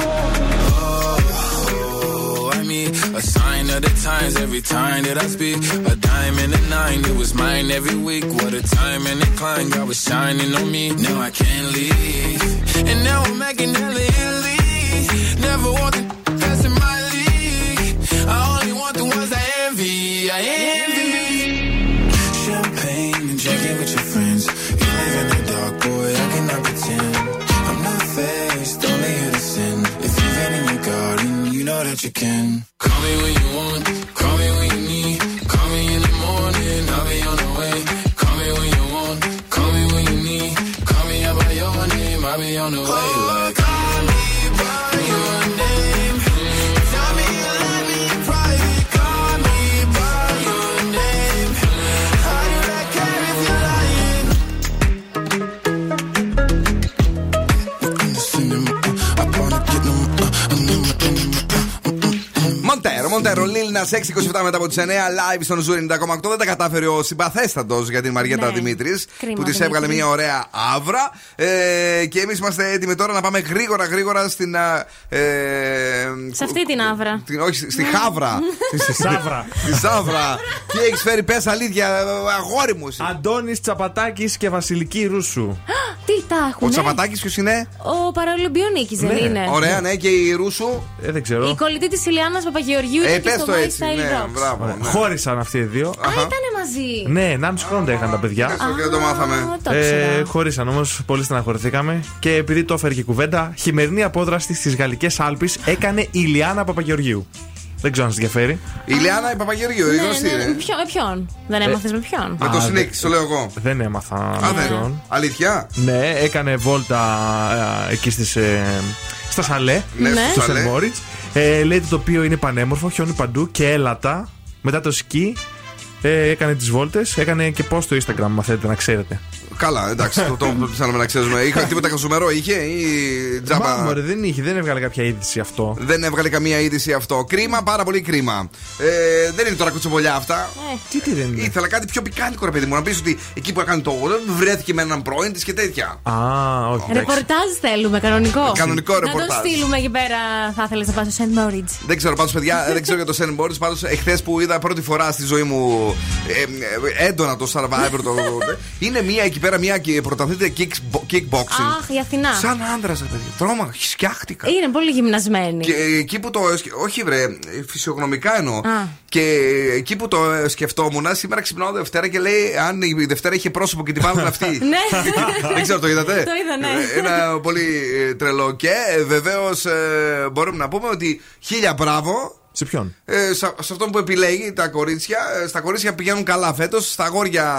oh, I mean, a sign of the times every time that I speak. A dime and a nine, it was mine every week. What a time and a climb, God was shining on me. Now I can't leave. And now I'm making hella Italy. Never want the best in my league. I only want the ones I envy. I envy. Champagne and drinking with your friends. You live in the dark, boy, I cannot pretend. I'm not faced, only here to sin. If you've been in your garden, you know that you can. Call me when you want, call me when you need. Call me in the morning, I'll be on the way. Call me when you want, call me when you need. Call me out by your name, I'll be on the way. Like, call me by your name. Tell me you love me in private. Call me by your name. I do not care if you're lying. Μοντέρο, Λίλνα, 6:27 μετά από τις 9, live στον Zoo 90,8. Δεν τα κατάφερε ο συμπαθέστατος για την Μαριέτα, ναι, Δημήτρης, που της έβγαλε μια ωραία αύρα. Και εμείς είμαστε έτοιμοι τώρα να πάμε γρήγορα στην. Σε αυτή την αύρα. Όχι, στη Χάβρα. Στη Σάβρα. Στη Σάβρα. Τι έχεις φέρει, πες αλήθεια, αγόρι μου. Αντώνης Τσαπατάκης και Βασιλική Ρούσου. Τι τα έχουν. Ο Τσαπατάκης ποιος είναι? Ο παραολυμπιονίκης, δεν είναι? Ωραία, ναι, και η Ρούσου. Δεν ξέρω. Η κολλητή της Λιάνας Παπαγεωργίου. Πες το έτσι, ναι, μπράβο, ναι. Χώρισαν αυτοί οι δύο. Α, ήτανε μαζί. Ναι, 1,5 χρόνο είχαν τα παιδιά. Δεν το μάθαμε. Χώρισαν όμως, πολύ στεναχωρηθήκαμε. Και επειδή το έφερε και η κουβέντα, χειμερινή απόδραση στις Γαλλικές Άλπεις έκανε η Λιάνα Παπαγεωργιού. Δεν ξέρω αν σας ενδιαφέρει. Η Λιάνα Παπαγεωργίου, η γνωστή. Με ποιον? Δεν έμαθες με ποιον? Με το Σνίκ, το λέω εγώ. Δεν έμαθα με ποιον. Αλήθεια? Ναι, έκανε βόλτα εκεί στα σαλέ. Στο Σελμόριτς. Λέει ότι το τοπίο είναι πανέμορφο, χιόνι παντού και έλατα. Μετά το σκι έκανε τις βόλτες, έκανε και post στο Instagram, μαθαίνετε να ξέρετε. Καλά, εντάξει, το ψάχναμε να ξέρουμε. Είχα τίποτα χασουμερό, είχε ή τζάμπα? Μάλλον δεν είχε, δεν έβγαλε κάποια είδηση αυτό. Δεν έβγαλε καμία είδηση αυτό. Κρίμα, πάρα πολύ κρίμα. Δεν είναι τώρα κουτσοβολιά αυτά. Τι δεν είναι. Ήθελα κάτι πιο πικάντικο, ρε παιδί μου, να πει ότι εκεί που έκανε το γόλο βρέθηκε με έναν πρώην τη και τέτοια. Όχι. Ρεπορτάζ θέλουμε, κανονικό. Κανονικό ρεπορτάζ. Να το στείλουμε εκεί πέρα, θα ήθελε να πα στο Σεν Μόριτζ. Δεν ξέρω πάντως, παιδιά, δεν ξέρω για το Σεν Μόριτζ. Πάντως, εχθές που είδα πρώτη φορά στη ζωή μου έντονα το Survivor, είναι μία εκεί πέρα. Μια πρωταθλήτρια kickboxing. Αχ, η Αθηνά. Σαν άντρα, ρε παιδί. Τρώμα, σκιάχτηκα. Είναι πολύ γυμνασμένη. Και εκεί που το. Όχι, βρε, φυσιογνωμικά εννοώ. Και εκεί που το σκεφτόμουν, σήμερα ξυπνάω Δευτέρα και λέει: αν η Δευτέρα είχε πρόσωπο και την βάλουν αυτή. Ναι. Δεν ξέρω, το είδατε. Το είδα, ναι. Ένα πολύ τρελό. Και βεβαίως μπορούμε να πούμε ότι χίλια μπράβο. Σε ποιον? Σε αυτόν που επιλέγει τα κορίτσια. Στα κορίτσια πηγαίνουν καλά φέτος. Στα αγόρια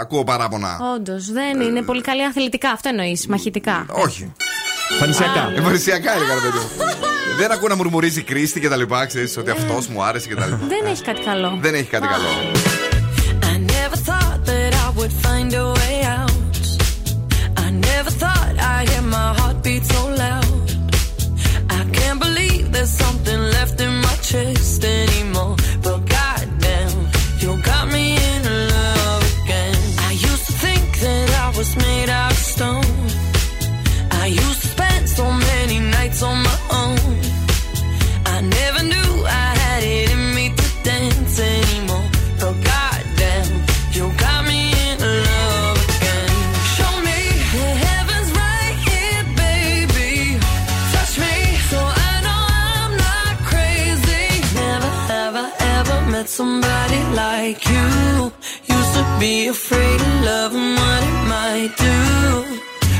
ακούω παράπονα. Όντως, δεν είναι πολύ καλή αθλητικά. Αυτό εννοείς, μαχητικά? Όχι. Εμφανισιακά. Εμφανισιακά έλεγα, παιδί. Δεν ακούω να μουρμουρίζει Κρίστη και τα λοιπά. Ξέρεις ότι αυτός μου άρεσε και τα λοιπά. Δεν έχει κάτι καλό. Δεν έχει κάτι καλό. I never thought that I would find a way out. I never thought I hear my heartbeat so loud. I can't believe there's something left in my chest anymore. But goddamn, you got me in love again. I used to think that I was made out of stone. I used to spend so many nights on my own. I never knew I had it in me to dance anymore. But goddamn, you got me in love again. Show me the heavens right be afraid of love and what it might do.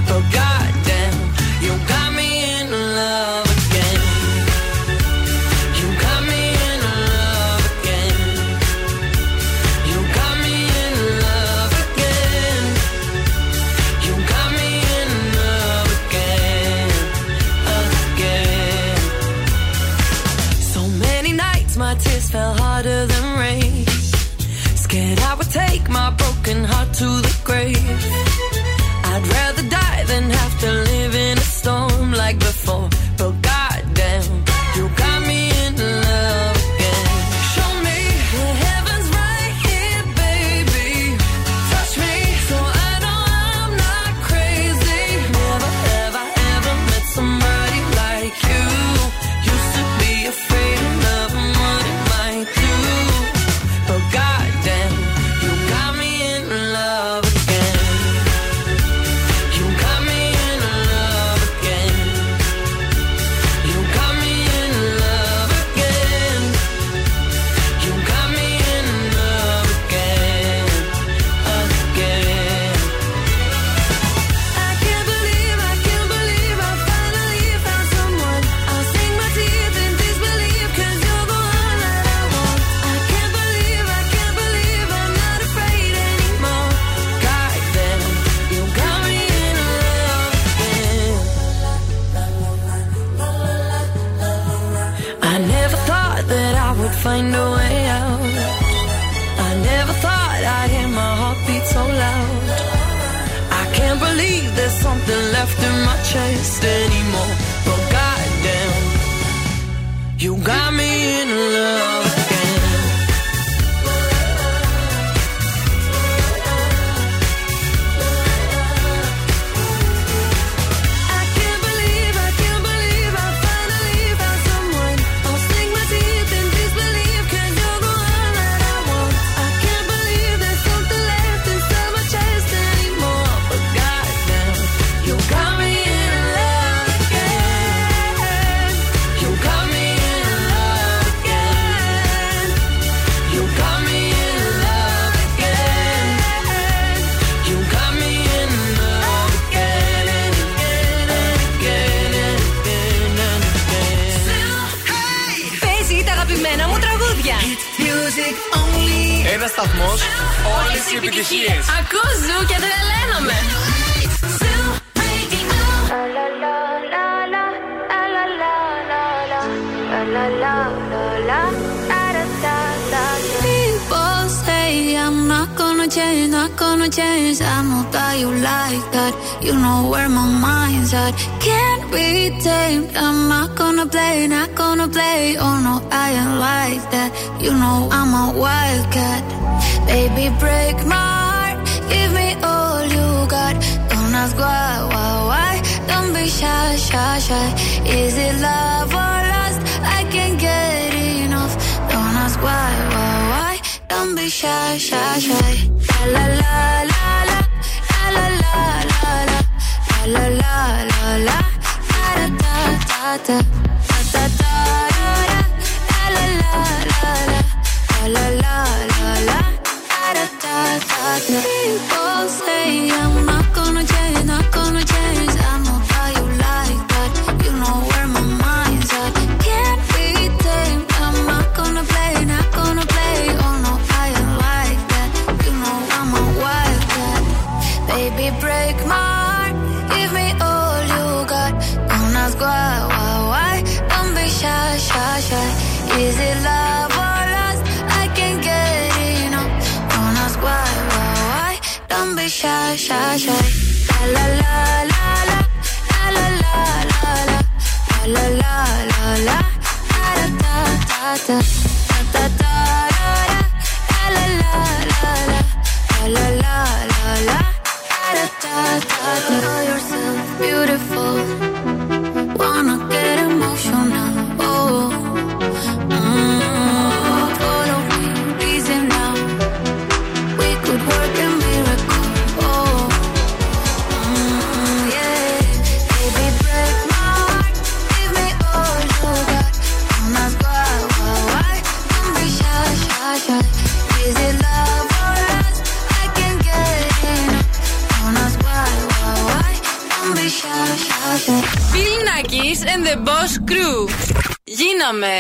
But goddamn, you got me in love again. You got me in love again. You got me in love again. You got me in love again. Again. So many nights my tears fell harder than rain. Scared I would take my broken heart to the grave. I'd rather die than have to live in a storm like before. But goddamn, you got me in love again. Show me the heavens right here, baby. Touch me so I know I'm not crazy. Never have I ever met somebody like you. Used to be afraid of love and what it might do. But goddamn, you got me in love again. You got me in love again. You got me in love again. You got me in love again. Again. I can't believe I finally found someone. I'll sing my tears in disbelief 'cause you're the one that I want. I can't believe I'm not afraid anymore. Goddamn, you got me in love again. I never thought that I would find a way out. I never thought I'd hear my heartbeat so loud. I can't believe there's something left in my chest anymore. But goddamn, you got me in love again. I can't believe I finally found someone. I'll sing my teeth in disbelief 'cause you're the one that I want. I can't believe there's something left inside my chest anymore. But goddamn, you got me in love again. You got me in love again. You got me in love again. You got me in love again and again and again and again and again. Παίζει τα αγαπημένα μου τραγούδια. Music only. Ένας σταθμός, όλες οι επιτυχίες. Ακούω Ζου και τρελαίνομαι. People say I'm not gonna change, not gonna change. I know that you like that. You know where my mind's at. Can't be tamed. I'm not gonna play, not gonna play. Oh no, I ain't like that. You know I'm a wildcat. Baby, break my heart. Give me all you got. Don't ask why. Don't be shy. Is it love or lust? I can't get enough. Don't ask why. Don't be shy. La la la la, la la la la, la la la la, da da da da, da da da, la la la la, la la la la, da da da da. People say I'm not gonna change, not gonna change. I know how you like that. You know where my mind's at. Can't be tamed. I'm not gonna play, not gonna play. Oh no, I ain't like that. You know I'm a wildcat. Baby, break my heart. Give me all you got. Don't ask why. Don't be shy. Is it love or lust? I can't get enough. Don't ask why. Don't be shy. La la la la, la la la la, la la la la, da da da da, da da da, la la la la, la la la la, da da da da. Call yourself beautiful, wanna get emotional. Oh, follow me, easy now. We could work a miracle. Oh. Yeah, baby, break my heart. Give me all you got. Don't ask why. Bill Nakis and the Boss Crew. Γίναμε.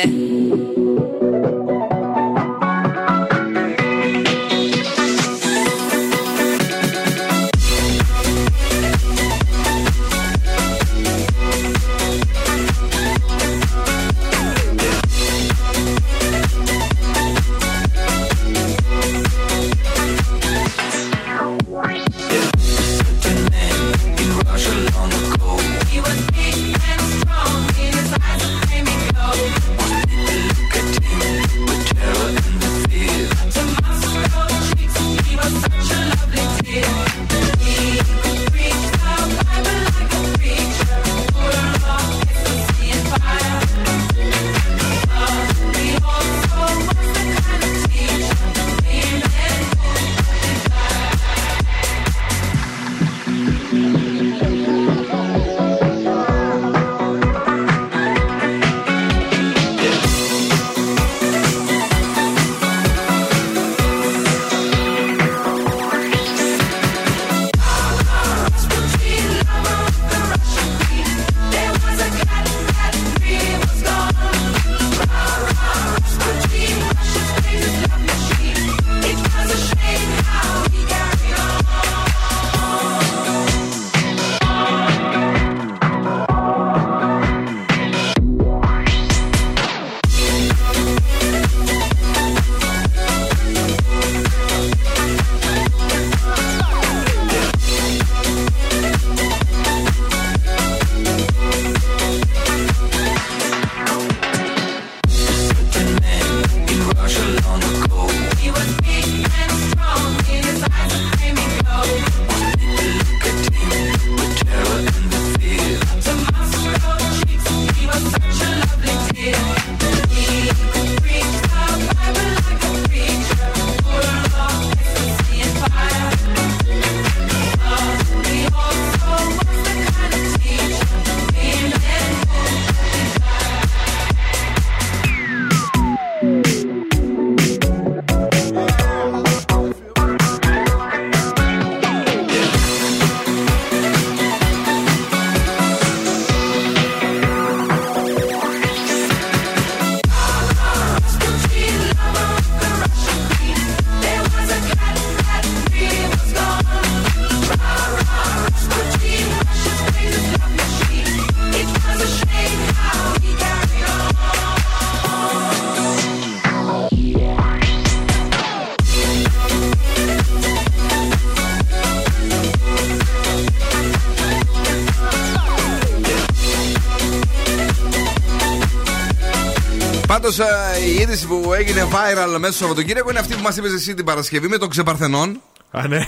Η είδηση που έγινε viral μέσα στο Σαββατοκύριακο είναι αυτή που μας είπες εσύ την Παρασκευή με τον Ξεπαρθενών. Α, ναι.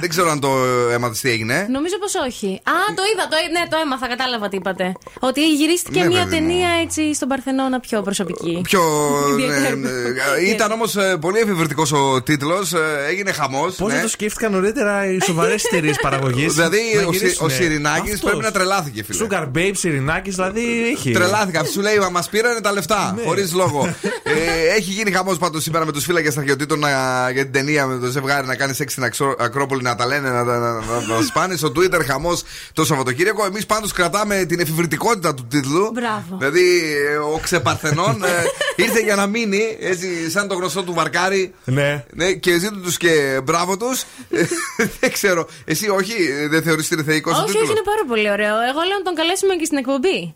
Δεν ξέρω αν το έμαθες τι έγινε. Νομίζω πως όχι. Α, το είδα, ναι, το έμαθα, κατάλαβα τι είπατε. Ότι γυρίστηκε μια ταινία έτσι στον Παρθενώνα πιο προσωπική. Πιο. Ήταν όμως πολύ εφηβερτικός ο τίτλος, έγινε χαμός. Πώς δεν το σκέφτηκαν νωρίτερα οι σοβαρές εταιρείες παραγωγής. Δηλαδή ο Συριννάκης πρέπει να τρελάθηκε, φίλε. Sugar Babe, Συριννάκης, δηλαδή έχει. Τρελάθηκα. Σου λέει, μας πήρανε τα λεφτά. Χωρίς λόγο. Έχει γίνει χαμός πάντως σήμερα με τους φύλακες στρατιωτήτων για την ταινία με το ζευγάρι να κάνει σεξ στην Ακρόπολη, να τα λένε, να σπάνε. Στο Twitter χαμός το Σαββατοκύριακο. Εμείς πάντως κρατάμε την εφηβερτικότητα του τίτλου. Μπράβο. Δηλαδή ο Ξεπαρθενών ήρθε για να μείνει, έτσι, σαν το γνωστό του βαρκάρι. Ναι. Ναι, και ζήτω τους και μπράβο τους. Δεν ξέρω. Εσύ όχι, δεν θεωρείς την θεϊκό σου τίτλο? Όχι, είναι πάρα πολύ ωραίο. Εγώ λέω να τον καλέσουμε και στην εκπομπή.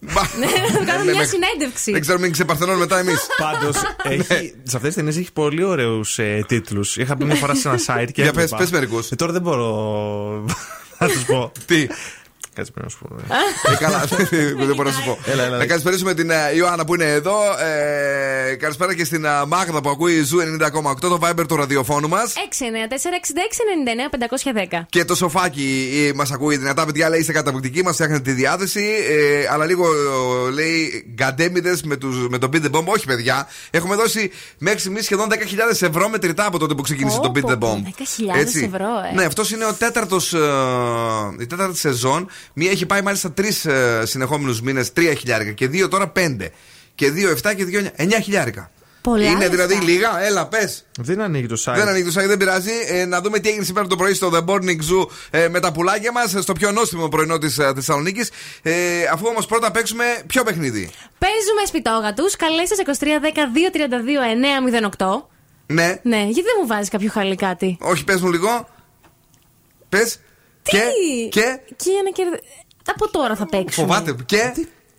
Να κάνουμε μια συνέντευξη. Δεν ξέρουμε είναι Ξεπαρθενών μετά εμείς. Πάντως σε αυτές τις ταινίες έχει πολύ ωραίους τίτλους. Είχα πει μια φορά σε ένα site και. Για πες μερικούς. Τώρα δεν μπορώ να τους πω. Τι. Κάτσε πριν να σου πω. Καλά, δεν μπορώ να σου πω. Να καλησπέρισουμε την Ιωάννα που είναι εδώ. Καλησπέρα και στην Μάγδα που ακούει Zoo 90,8, το Viber του ραδιοφώνου μας. 694-6699-510. Και το σοφάκι μας ακούει δυνατά, παιδιά, λέει είστε καταπληκτικοί, μας φτιάχνετε τη διάθεση. Αλλά λίγο λέει γκαντέμιδες με τον Beat the Bomb. Όχι, παιδιά, έχουμε δώσει μέχρι στιγμής σχεδόν 10.000 ευρώ μετρητά από τότε που ξεκίνησε το Beat the Bomb. 10.000 ευρώ, ναι, αυτό είναι η τέταρτη σεζόν. Μία έχει πάει μάλιστα 3 συνεχόμενους μήνες 3.000 και 2 τώρα 5 και 2 7 και 2 9.000. Πολλά είναι λεφτά. Δηλαδή λίγα, έλα πες. Δεν ανοίγει το site. Δεν ανοίγει το site, δεν πειράζει. Να δούμε τι έγινε σήμερα το πρωί στο The Morning Zoo με τα πουλάκια μας, στο πιο νόστιμο πρωινό της Θεσσαλονίκης. Αφού όμως πρώτα παίξουμε ποιο παιχνίδι. Παίζουμε σπιτόγατους, καλέστε 2310-232-908. Ναι. Ναι, γιατί δεν μου βάζεις κάποιο χαλί κάτι. Όχι, πες μου λίγο. Πες. Τι. Και για να κερδίσει. Από τώρα θα παίξουμε. Φοβάται. Και.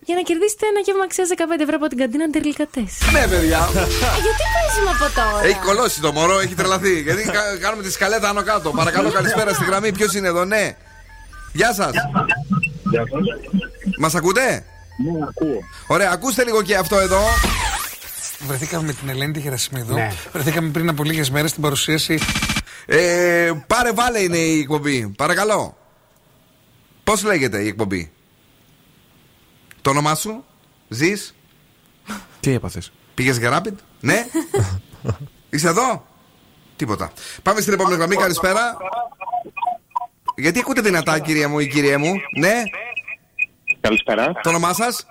Για να κερδίσετε ένα γεύμα αξίας 15 ευρώ από την καντίνα Ντερλικατές. Ναι, παιδιά. Γιατί παίζουμε από τώρα. Έχει κολώσει το μωρό, έχει τρελαθεί. Γιατί κάνουμε τη σκαλέτα άνω κάτω. Παρακαλώ, καλησπέρα στη γραμμή. Ποιος είναι εδώ, ναι. Γεια σας. Μας ακούτε. Ναι, ακούω. Ωραία, ακούστε λίγο και αυτό εδώ. Βρεθήκαμε με την Ελένη τη Γερασιμίδου. Ναι. Βρεθήκαμε πριν από λίγες μέρες στην παρουσίαση. Πάρε βάλε είναι η εκπομπή. Παρακαλώ. Πώς λέγεται η εκπομπή. Το όνομά σου, ζεις. Τι έπαθες. Πήγες γράπιτ, ναι. Είσαι εδώ. Τίποτα. Πάμε στην επόμενη γραμμή, καλησπέρα. Γιατί ακούτε δυνατά, κυρία μου ή κυρία μου, ναι. Καλησπέρα. Το όνομά σας.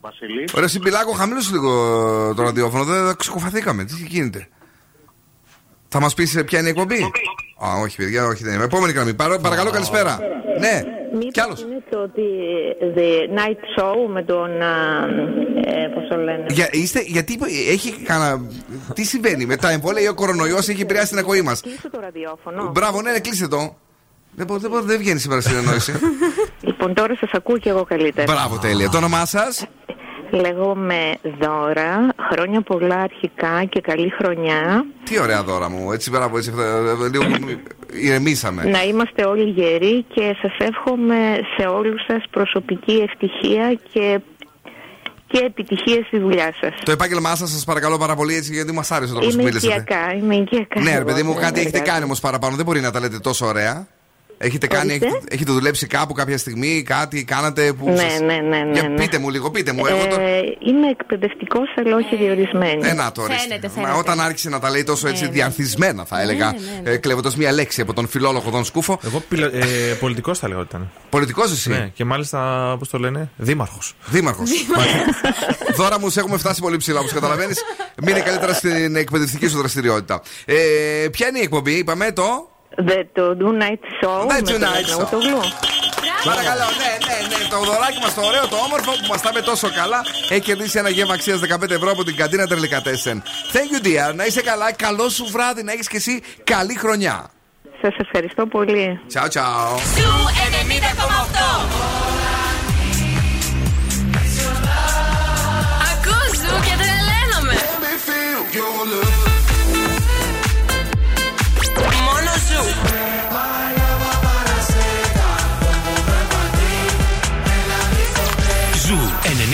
Βασίλης. Ωραία, συμπιλάκο, χαμήλωσε λίγο το ραδιόφωνο, δεν ξεκουφαθήκαμε. Τι γίνεται. Θα μας πεις ποια είναι η εκπομπή. Α, όχι παιδιά, όχι δεν είμαι. Επόμενη γραμμή, παρακαλώ, καλησπέρα. Ναι. Μήπως είναι το The Night Show με τον, πώς το λένε. Γιατί έχει κανένα. Τι συμβαίνει με τα εμβόλια ή ο κορονοϊός έχει επηρεάσει την ακοή μας. Κλείστε το ραδιόφωνο. Μπράβο, ναι, κλείστε το. Δεν βγαίνει σήμερα συνεννόηση. Λοιπόν, τώρα σας ακούω και εγώ καλύτερα. Μπράβο, τέλεια. Το όνομά σας. Λέγομαι Δώρα, χρόνια πολλά αρχικά και καλή χρονιά. Τι ωραία Δώρα μου, έτσι πέρα από έτσι, λίγο ηρεμήσαμε. Να είμαστε όλοι γεροί και σας εύχομαι σε όλους σας προσωπική ευτυχία και επιτυχία στη δουλειά σας. Το επάγγελμά σας παρακαλώ πάρα πολύ, έτσι, γιατί μας άρεσε το πώς μίλησατε. Είμαι οικιακά. Ναι, ρε παιδί μου, κάτι έχετε κάνει όμως παραπάνω, δεν μπορεί να τα λέτε τόσο ωραία. Έχετε δουλέψει κάπου κάποια στιγμή, κάτι κάνατε που. Ναι. Για πείτε μου λίγο, πείτε μου. Είμαι εκπαιδευτικός, αλλά όχι διορισμένη. Να το ορίστε. Όταν άρχισε να τα λέει τόσο έτσι διαρθισμένα, θα έλεγα, κλέβοντας μία λέξη από τον φιλόλογο τον Σκούφο. Εγώ πολιτικός θα λέγω ήταν. Πολιτικός εσύ. Ναι, και μάλιστα, πώς το λένε, δήμαρχος. Δήμαρχος. Δώρα μου, έχουμε φτάσει πολύ ψηλά, όπως καταλαβαίνεις. Μείνε καλύτερα στην εκπαιδευτική σου δραστηριότητα. Ποια είναι η εκπομπή, είπαμε το. Το Do Night Show. Ναι, ναι, το δωράκι μας το ωραίο, το όμορφο που μας τα με τόσο καλά. Έχει κερδίσει ένα γεύμα αξίας 15 ευρώ από την καντίνα Τερλικατέσεν. Thank you, dear. Να είσαι καλά. Καλό σου βράδυ, να έχεις και εσύ καλή χρονιά. Σας ευχαριστώ πολύ. Ciao, ciao. Ακούζω και τρελαίνομαι. Ζου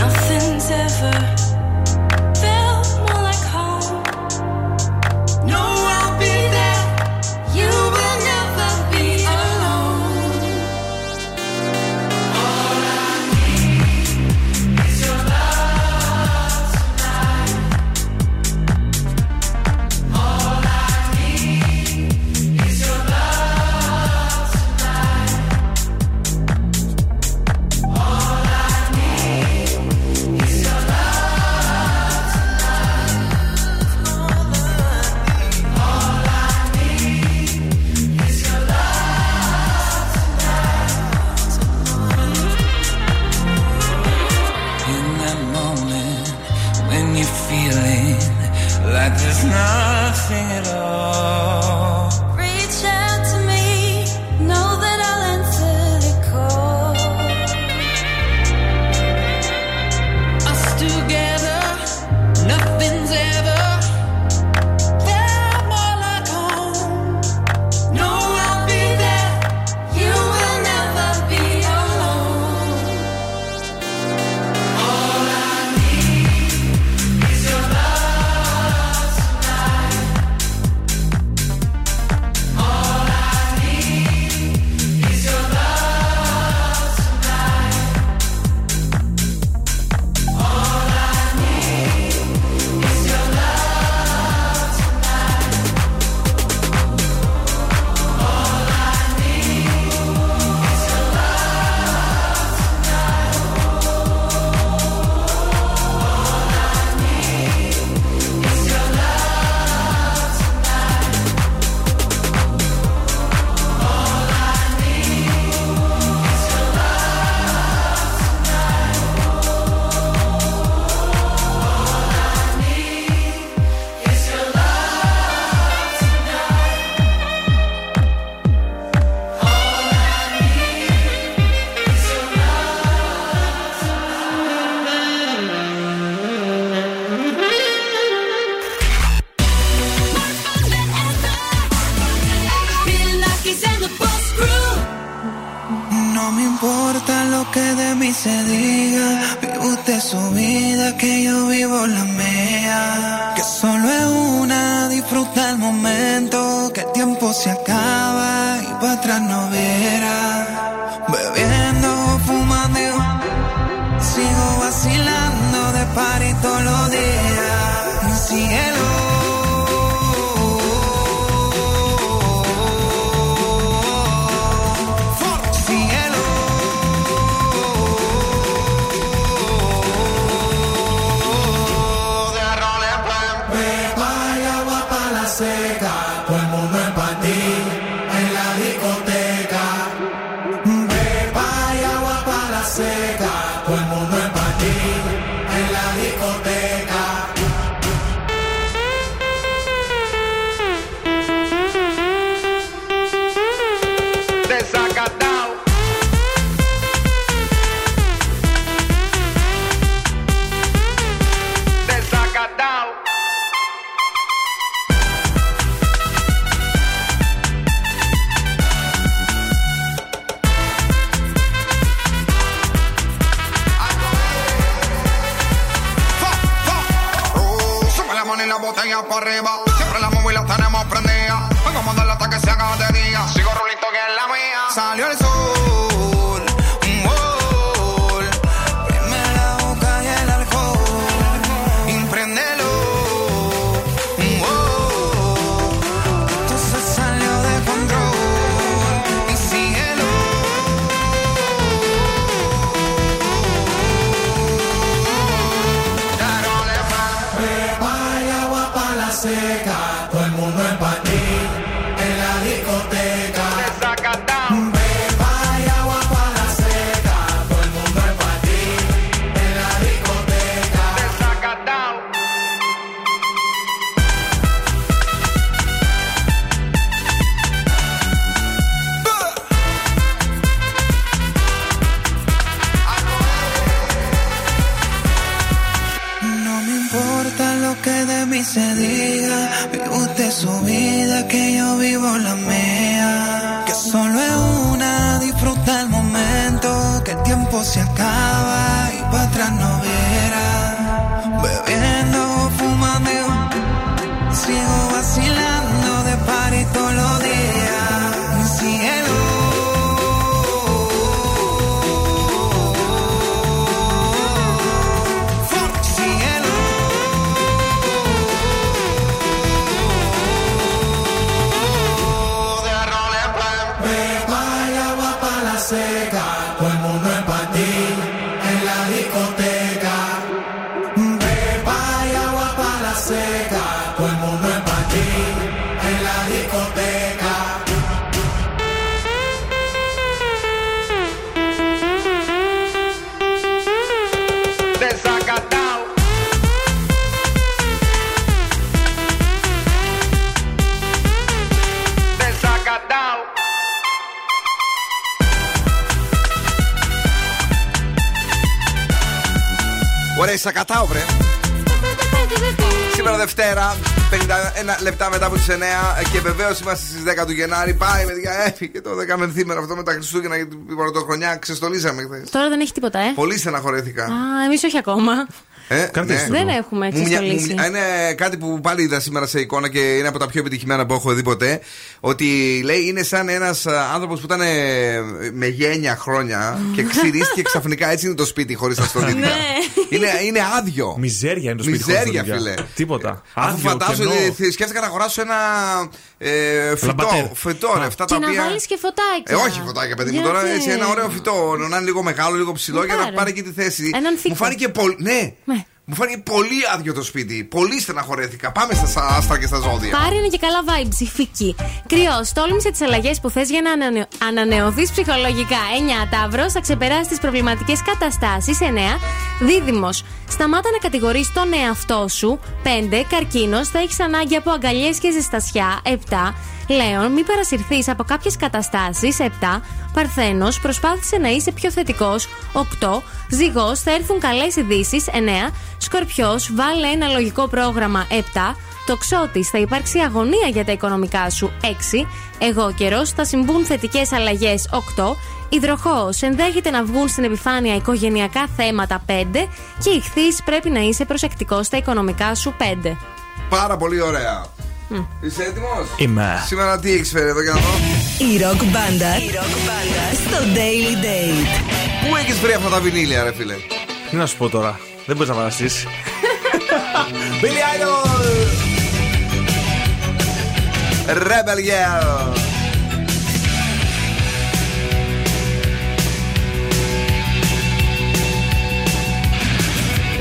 Nothing's ever nothing at all. Reach out to me, know that I'll answer the call. Us together, nothing's ever felt more like home. No, I'll be there, you will never be alone. All I need is your love. que de mí se diga. Vive usted su vida, que yo vivo la mía. Que solo es una, disfruta el momento. Que el tiempo se acaba y para atrás no verá. Bebiendo, fumando, sigo vacilando de party todos los días. Mi cielo, salió el sol, un gol. Prende la boca y el alcohol, impréndelo, un gol. Esto se salió de control, y síguelo. Darole pan, pepa y agua para la seca, todo el mundo en patí, en la discoteca. Se diga, vive usted su vida, que yo vivo la mía. Que solo es una, disfruta el momento. Que el tiempo se acaba y para atrás no verá. Bebiendo, fumando, sigo vacilando de party todos los días. Mi cielo. Σακατάω, βρε. Σήμερα Δευτέρα, 51 λεπτά μετά από τις 9 και βεβαίως είμαστε στις 10 του Γενάρη. Πάει, παιδιά, έφυγε το 10 μεθήμερο αυτό με τα Χριστούγεννα και την Πρωτοχρονιά. Ξεστολίζαμε χθες. Τώρα δεν έχει τίποτα, Πολύ στεναχωρέθηκα. Α, εμείς όχι ακόμα. Ναι. Δεν έχουμε εξιστολίσει. Είναι κάτι που πάλι είδα σήμερα σε εικόνα και είναι από τα πιο επιτυχημένα που έχω δει ποτέ. Ότι λέει είναι σαν ένας άνθρωπος που ήταν με γένεια χρόνια και ξυρίστηκε ξαφνικά. Έτσι είναι το σπίτι χωρίς αστρονίδια. Είναι άδειο. Μιζέρια είναι το σπίτι. Μιζέρια, φίλε. Τίποτα. Αφού φαντάζομαι ότι σκέφτηκα να αγοράσω ένα φυτό. Και να βάλεις και φωτάκια. Όχι φωτάκια, παιδί μου τώρα. Ένα ωραίο φυτό. Να είναι λίγο μεγάλο, λίγο ψηλό για να πάρει και τη θέση. Μου φάνηκε πολύ. Μου φάνηκε πολύ άδειο το σπίτι. Πολύ στεναχωρέθηκα. Πάμε στα άστρα και στα ζώδια. Πάρη είναι και καλά vibes. Υφική. Κρυός, τόλμησε τις αλλαγές που θες για να ανανεωθείς ψυχολογικά. 9. Ταύρος, θα ξεπεράσεις τις προβληματικές καταστάσεις. 9. Δίδυμος, σταμάτα να κατηγορείς τον εαυτό σου. 5. Καρκίνος, θα έχεις ανάγκη από αγκαλιές και ζεστασιά. 7. Λέων, μην παρασυρθείς από κάποιες καταστάσεις. 7. Παρθένος, προσπάθησε να είσαι πιο θετικός. 8. Ζυγός, θα έρθουν καλές ειδήσεις. 9. Σκορπιός, βάλε ένα λογικό πρόγραμμα. 7. Τοξότης, θα υπάρξει αγωνία για τα οικονομικά σου. 6. Εγώκερος, θα συμβούν θετικές αλλαγές. 8. Υδροχόος, ενδέχεται να βγουν στην επιφάνεια οικογενειακά θέματα. 5. Και Ιχθύς, πρέπει να είσαι προσεκτικός στα οικονομικά σου. 5. Πάρα πολύ ωραία. Είσαι έτοιμος? Είμαι. Σήμερα τι έχεις φέρει εδώ για να δω? Η ροκ μπάντα στο Daily Date. Πού έχεις βρει αυτά τα βινίλια, ρε φίλε? Τι να σου πω τώρα, δεν μπορείς να φανταστείς. Billy Idol, Rebel Girl.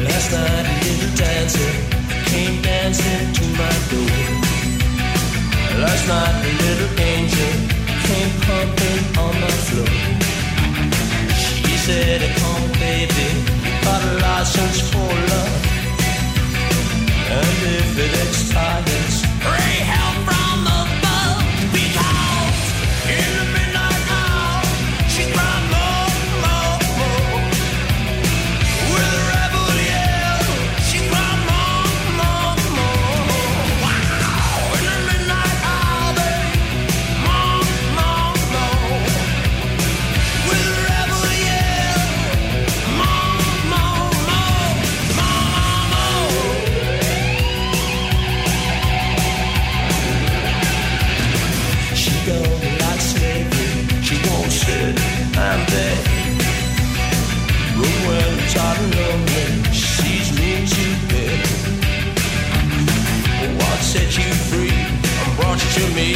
Last night the dancer came dancing to my door. Last night the little angel came pumping on my floor. She said, "Come, baby, got a license for love." And if it expires, pray help from above. Because in the midnight hour, she cried more, more, more. With a rebel yell, she cried more, more, more. Wow! In the midnight hour, babe, more, more, more. With a rebel yell, more, more, more, more, more. I'm there. Room where I'm tired and lonely. She sees me to bed. What set you free and brought you to me,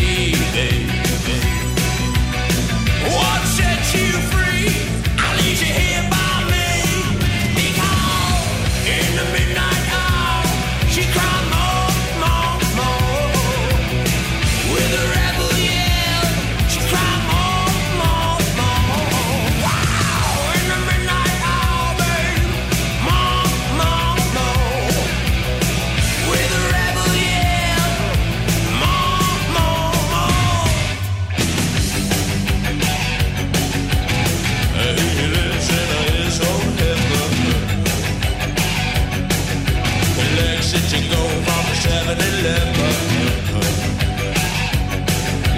baby? What set you free? I need you here by me. Because in the midnight hour, she cried more, more, more. With a rebel yell, she cried more.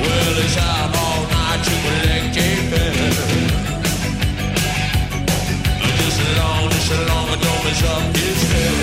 Well, it's out all night to collect a penny. Just as long, I don't mess up his head.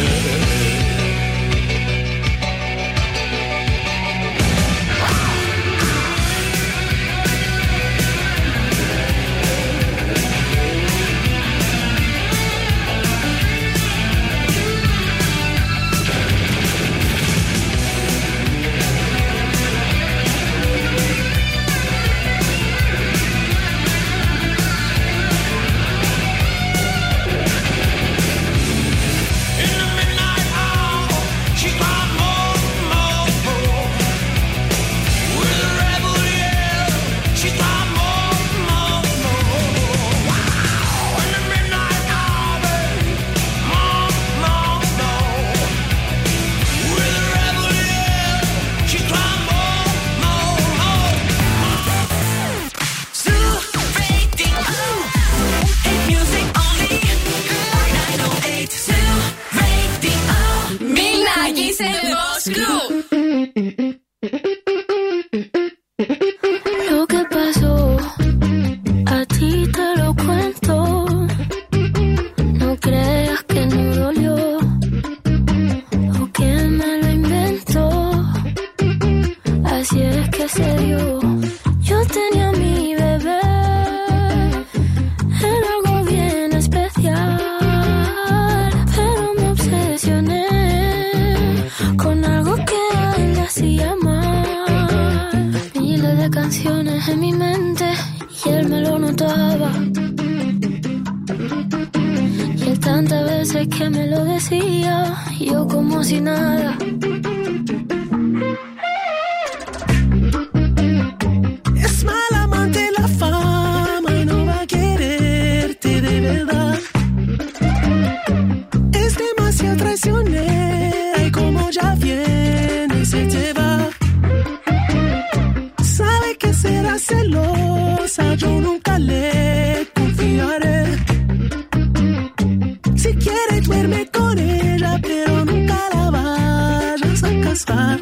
pasar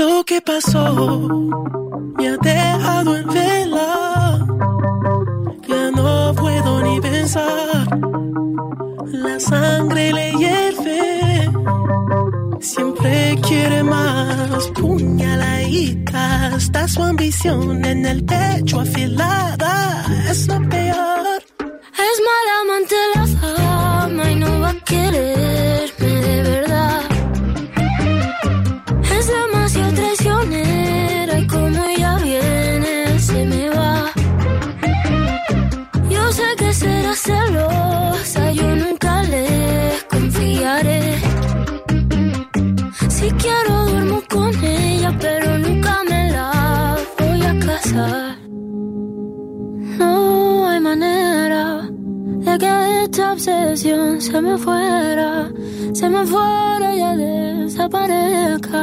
lo que pasó me ha dejado en vela, ya no puedo ni pensar, la sangre le hierve, siempre quiere más, puñaladita, está su ambición en el pecho afilada, es lo peor, es mala amante la fama y no va a quererme de verdad. Es demasiado traicionera y como ella viene se me va. Yo sé que será celosa, yo nunca le confiaré. Si quiero duermo con ella, pero nunca me la voy a casar. No hay manera de que esta obsesión se me fuera y ya desaparezca.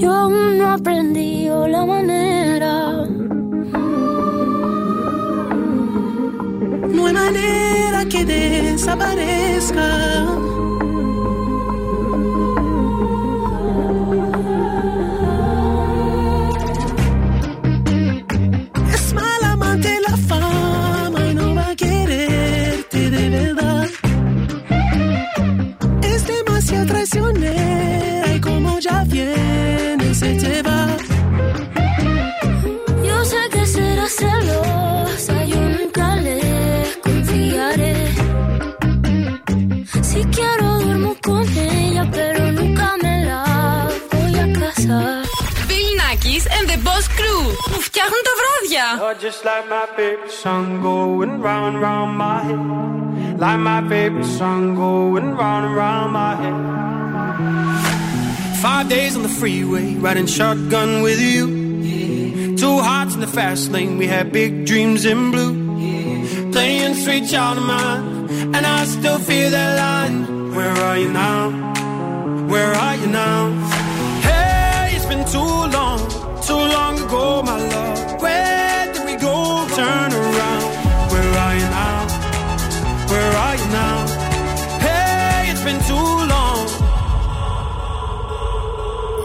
Yo aún no he aprendido la manera. No hay manera que desaparezca. Es mala amante la fama y no va a quererte de verdad. Es demasiado traicionera y como ya viene se te va. Yo sé que será celosa, yo nunca le confiaré. Si quiero duermo con ella, pero nunca me la voy a casar. Bill Nakis and the Boss Crew που φτιάχνουν τα βράδια. Oh, just like my favorite song going round round my head. Like my favorite song going round round my head. 5 days on the freeway, riding shotgun with you. Yeah. 2 hearts in the fast lane, we had big dreams in blue. Playing sweet child of mine, and I still feel that line. Where are you now? Where are you now? Hey, it's been too long ago, my love. Where did we go? Turn around. Where are you now? Where are you now? Hey, it's been too long.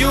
You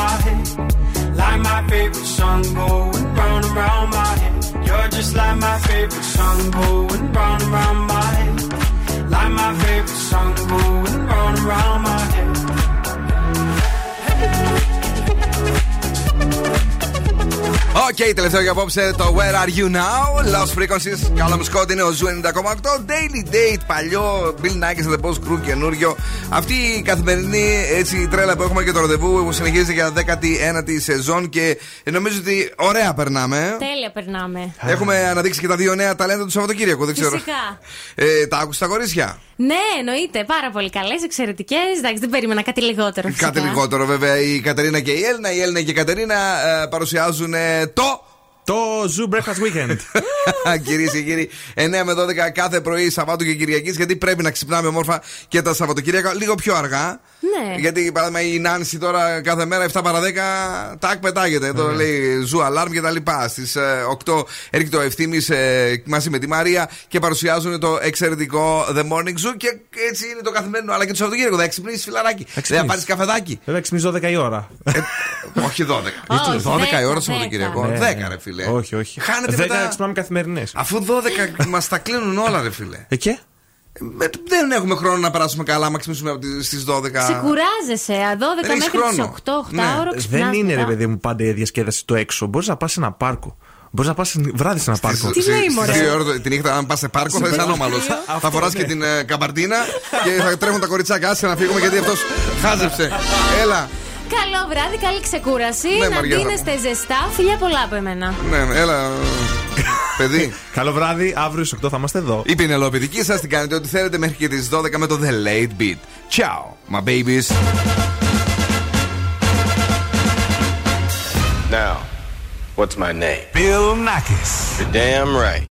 my head. Like my favorite song going round and round my head. You're just like my favorite song going round and round my head. Like my favorite song going round and round my head. Οκ, τελευταίο για απόψε το Where Are You Now, Lost Frequencies. Καλό μου σκότ είναι ο Ζου 90,8. Daily Date, παλιό. Bill Nakis, The Boss Crew, καινούριο. Αυτή η καθημερινή έτσι, τρέλα που έχουμε και το ραντεβού που συνεχίζεται για 19η σεζόν και νομίζω ότι ωραία περνάμε. Τέλεια περνάμε. Έχουμε αναδείξει και τα 2 νέα ταλέντα του Σαββατοκύριακου, δεν ξέρω. Φυσικά. Τα άκουσα τα κορίτσια. Ναι, εννοείται. Πάρα πολύ καλές, εξαιρετικές. Εντάξει, δεν περίμενα κάτι λιγότερο. Φυσικά. Κάτι λιγότερο, βέβαια. Η Κατερίνα και η Έλνα. Η Έλνα και η Κατερίνα παρουσιάζουν το Zoo Breakfast Weekend. Κυρίες και κύριοι, 9 με 12 κάθε πρωί, Σαββάτου και Κυριακής. Γιατί πρέπει να ξυπνάμε όμορφα και τα Σαββατοκύριακα, λίγο πιο αργά. Ναι. Ναι. Γιατί παράδειγμα η Νάνση τώρα κάθε μέρα 7 παρα 10 τάκ πετάγεται. Τώρα λέει Zoo Alarm και τα λοιπά. Στις 8 έρχεται ο Ευθύμης μαζί με τη Μαρία και παρουσιάζουν το εξαιρετικό The Morning Zoo. Και έτσι είναι το καθημερινό. Αλλά και το Σαββατοκύριακο. Θα ξυπνήσεις φιλαράκι. Δεν θα πάρεις καφεδάκι. Δεν θα ξυπνήσεις 12 η ώρα. Όχι 12. 12 η ώρα το Σαββατοκύριακο. 10 ρε φίλε. Όχι. Χάνετε 10 μετά... ξυπνάμε καθημερινές. Αφού 12 μας τα κλείνουν όλα ρε φίλε. Δεν έχουμε χρόνο να περάσουμε καλά άμα ξυπνήσουμε στις 12. Ξεκουράζεσαι. 12 μέχρι τις 8, 8 ναι. ώρο ξυπνάς. Δεν είναι ρε παιδί μου πάντα η διασκέδαση το έξω. Μπορείς να πας σε ένα πάρκο. Μπορεί να πα βράδυ σε ένα πάρκο. Τι λέει, μωρέ. Τη νύχτα, αν πα σε πάρκο, θα είσαι ανώμαλο. Θα φορά και την καμπαρτίνα και θα τρέχουν τα κοριτσάκια. Άσε να φύγουμε γιατί αυτό χάζεψε. Έλα. Καλό βράδυ, καλή ξεκούραση. Να δίνεστε ζεστά. Φιλιά πολλά από εμένα. Ναι, έλα. Παιδί. Καλό βράδυ, αύριο στις 8 θα είμαστε εδώ. Η πινελοπηδική σας την κάνετε ό,τι θέλετε μέχρι και τις 12 με το The Late Beat. Ciao, my babies. Now, what's my name? Bill Nakis. You're damn right.